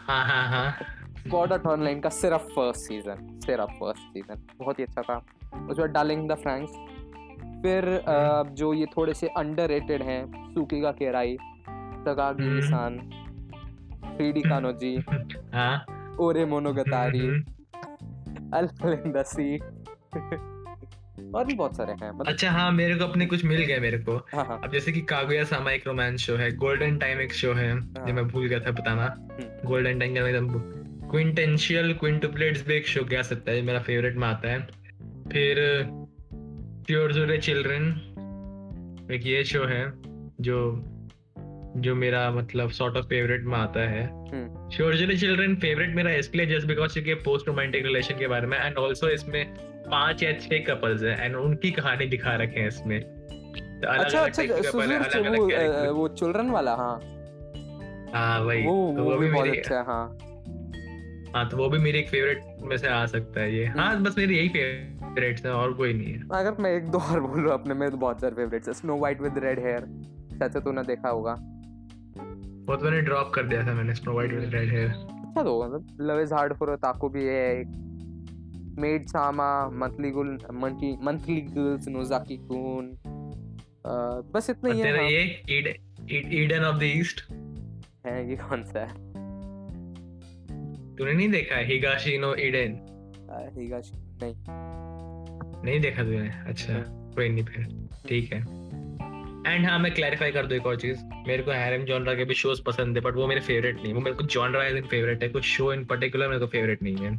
हाँ। गॉड ऑफ ऑनलाइन का सिर्फ फर्स्ट सीजन बहुत ही अच्छा था। उसके बाद डार्लिंग द फ्रैंक्स, फिर जो ये थोड़े से अंडररेटेड हैं सुकी का केराई, तकागी सान, 3D कानोजी, ओरे मोनोगतारी, अल्फा इन द सी और भी बहुत सारे हैं। अच्छा हाँ, मेरे को अपने कुछ मिल गए मेरे को। हाँ। अब जैसे कि कागुया-सामा एक रोमांस शो है, गोल्डन टाइम एक शो है जो मैं भूल गया था बताना, गोल्डन टाइम का एकदम क्विंटेंशियल क्विंटुप्लेट्स भी एक शो कह सकता है, मेरा फेवरेट में आता है। फिर प्योरजुरे चिल्ड्रन एक ये शो है जो मेरा मतलब सॉर्ट ऑफ फेवरेट में आता है। शोरजुले चिल्ड्रन फेवरेट मेरा इसलिए जस्ट बिकॉज क्योंकि पोस्ट रोमांटिक रिलेशन के बारे में, एंड ऑल्सो इसमें 5 या 6 कपल्स हैं एंड उनकी कहानी दिखा रखे हैं इसमें। अच्छा वो चिल्ड्रन वाला। हाँ भाई, वो भी बहुत अच्छा है। हाँ तो वो भी मेरे एक फेवरेट में से आ सकता है ये। हाँ बस मेरे यही फेवरेट्स हैं और कोई नहीं है। अगर मैं एक दो और बोलूं अपने में तो बहुत सारे फेवरेट्स हैं। Snow white with red hair शायद तूने देखा होगा, बहुत मैंने ड्रॉप कर दिया था मैंने snow white with red hair. अच्छा तो मतलब love is hard for otaku भी है, maid sama, monthly girls, Nozaki kun, बस इतना ही है। ये ईडन ऑफ द ईस्ट है, ये कौन सा है? तूने नहीं देखा हिगाशी नो ईडन? हिगाशी नहीं देखा तूने? अच्छा कोई नहीं, फिर ठीक है। एंड हाँ मैं क्लैरिफाई कर दूँ एक और चीज़, मेरे को हैरम जॉनरा के भी शोज पसंद है बट वो मेरे फेवरेट नहीं, वो मेरे को जॉनरा फेवरेट है, कोई शो इन पर्टिकुलर मेरे को फेवरेट नहीं है।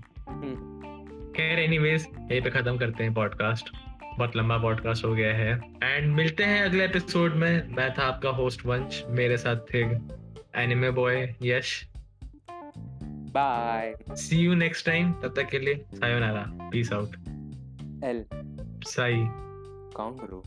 खैर एनीवेज यहीं पे खत्म करते हैं पॉडकास्ट, बहुत लंबा पॉडकास्ट हो गया है। एंड मिलते हैं अगले एपिसोड में। मैं था आपका होस्ट वंश, मेरे साथ थे anime boy Yash. Bye, see you next time. तब तक के लिए sayonara, peace out. L Sai count करो।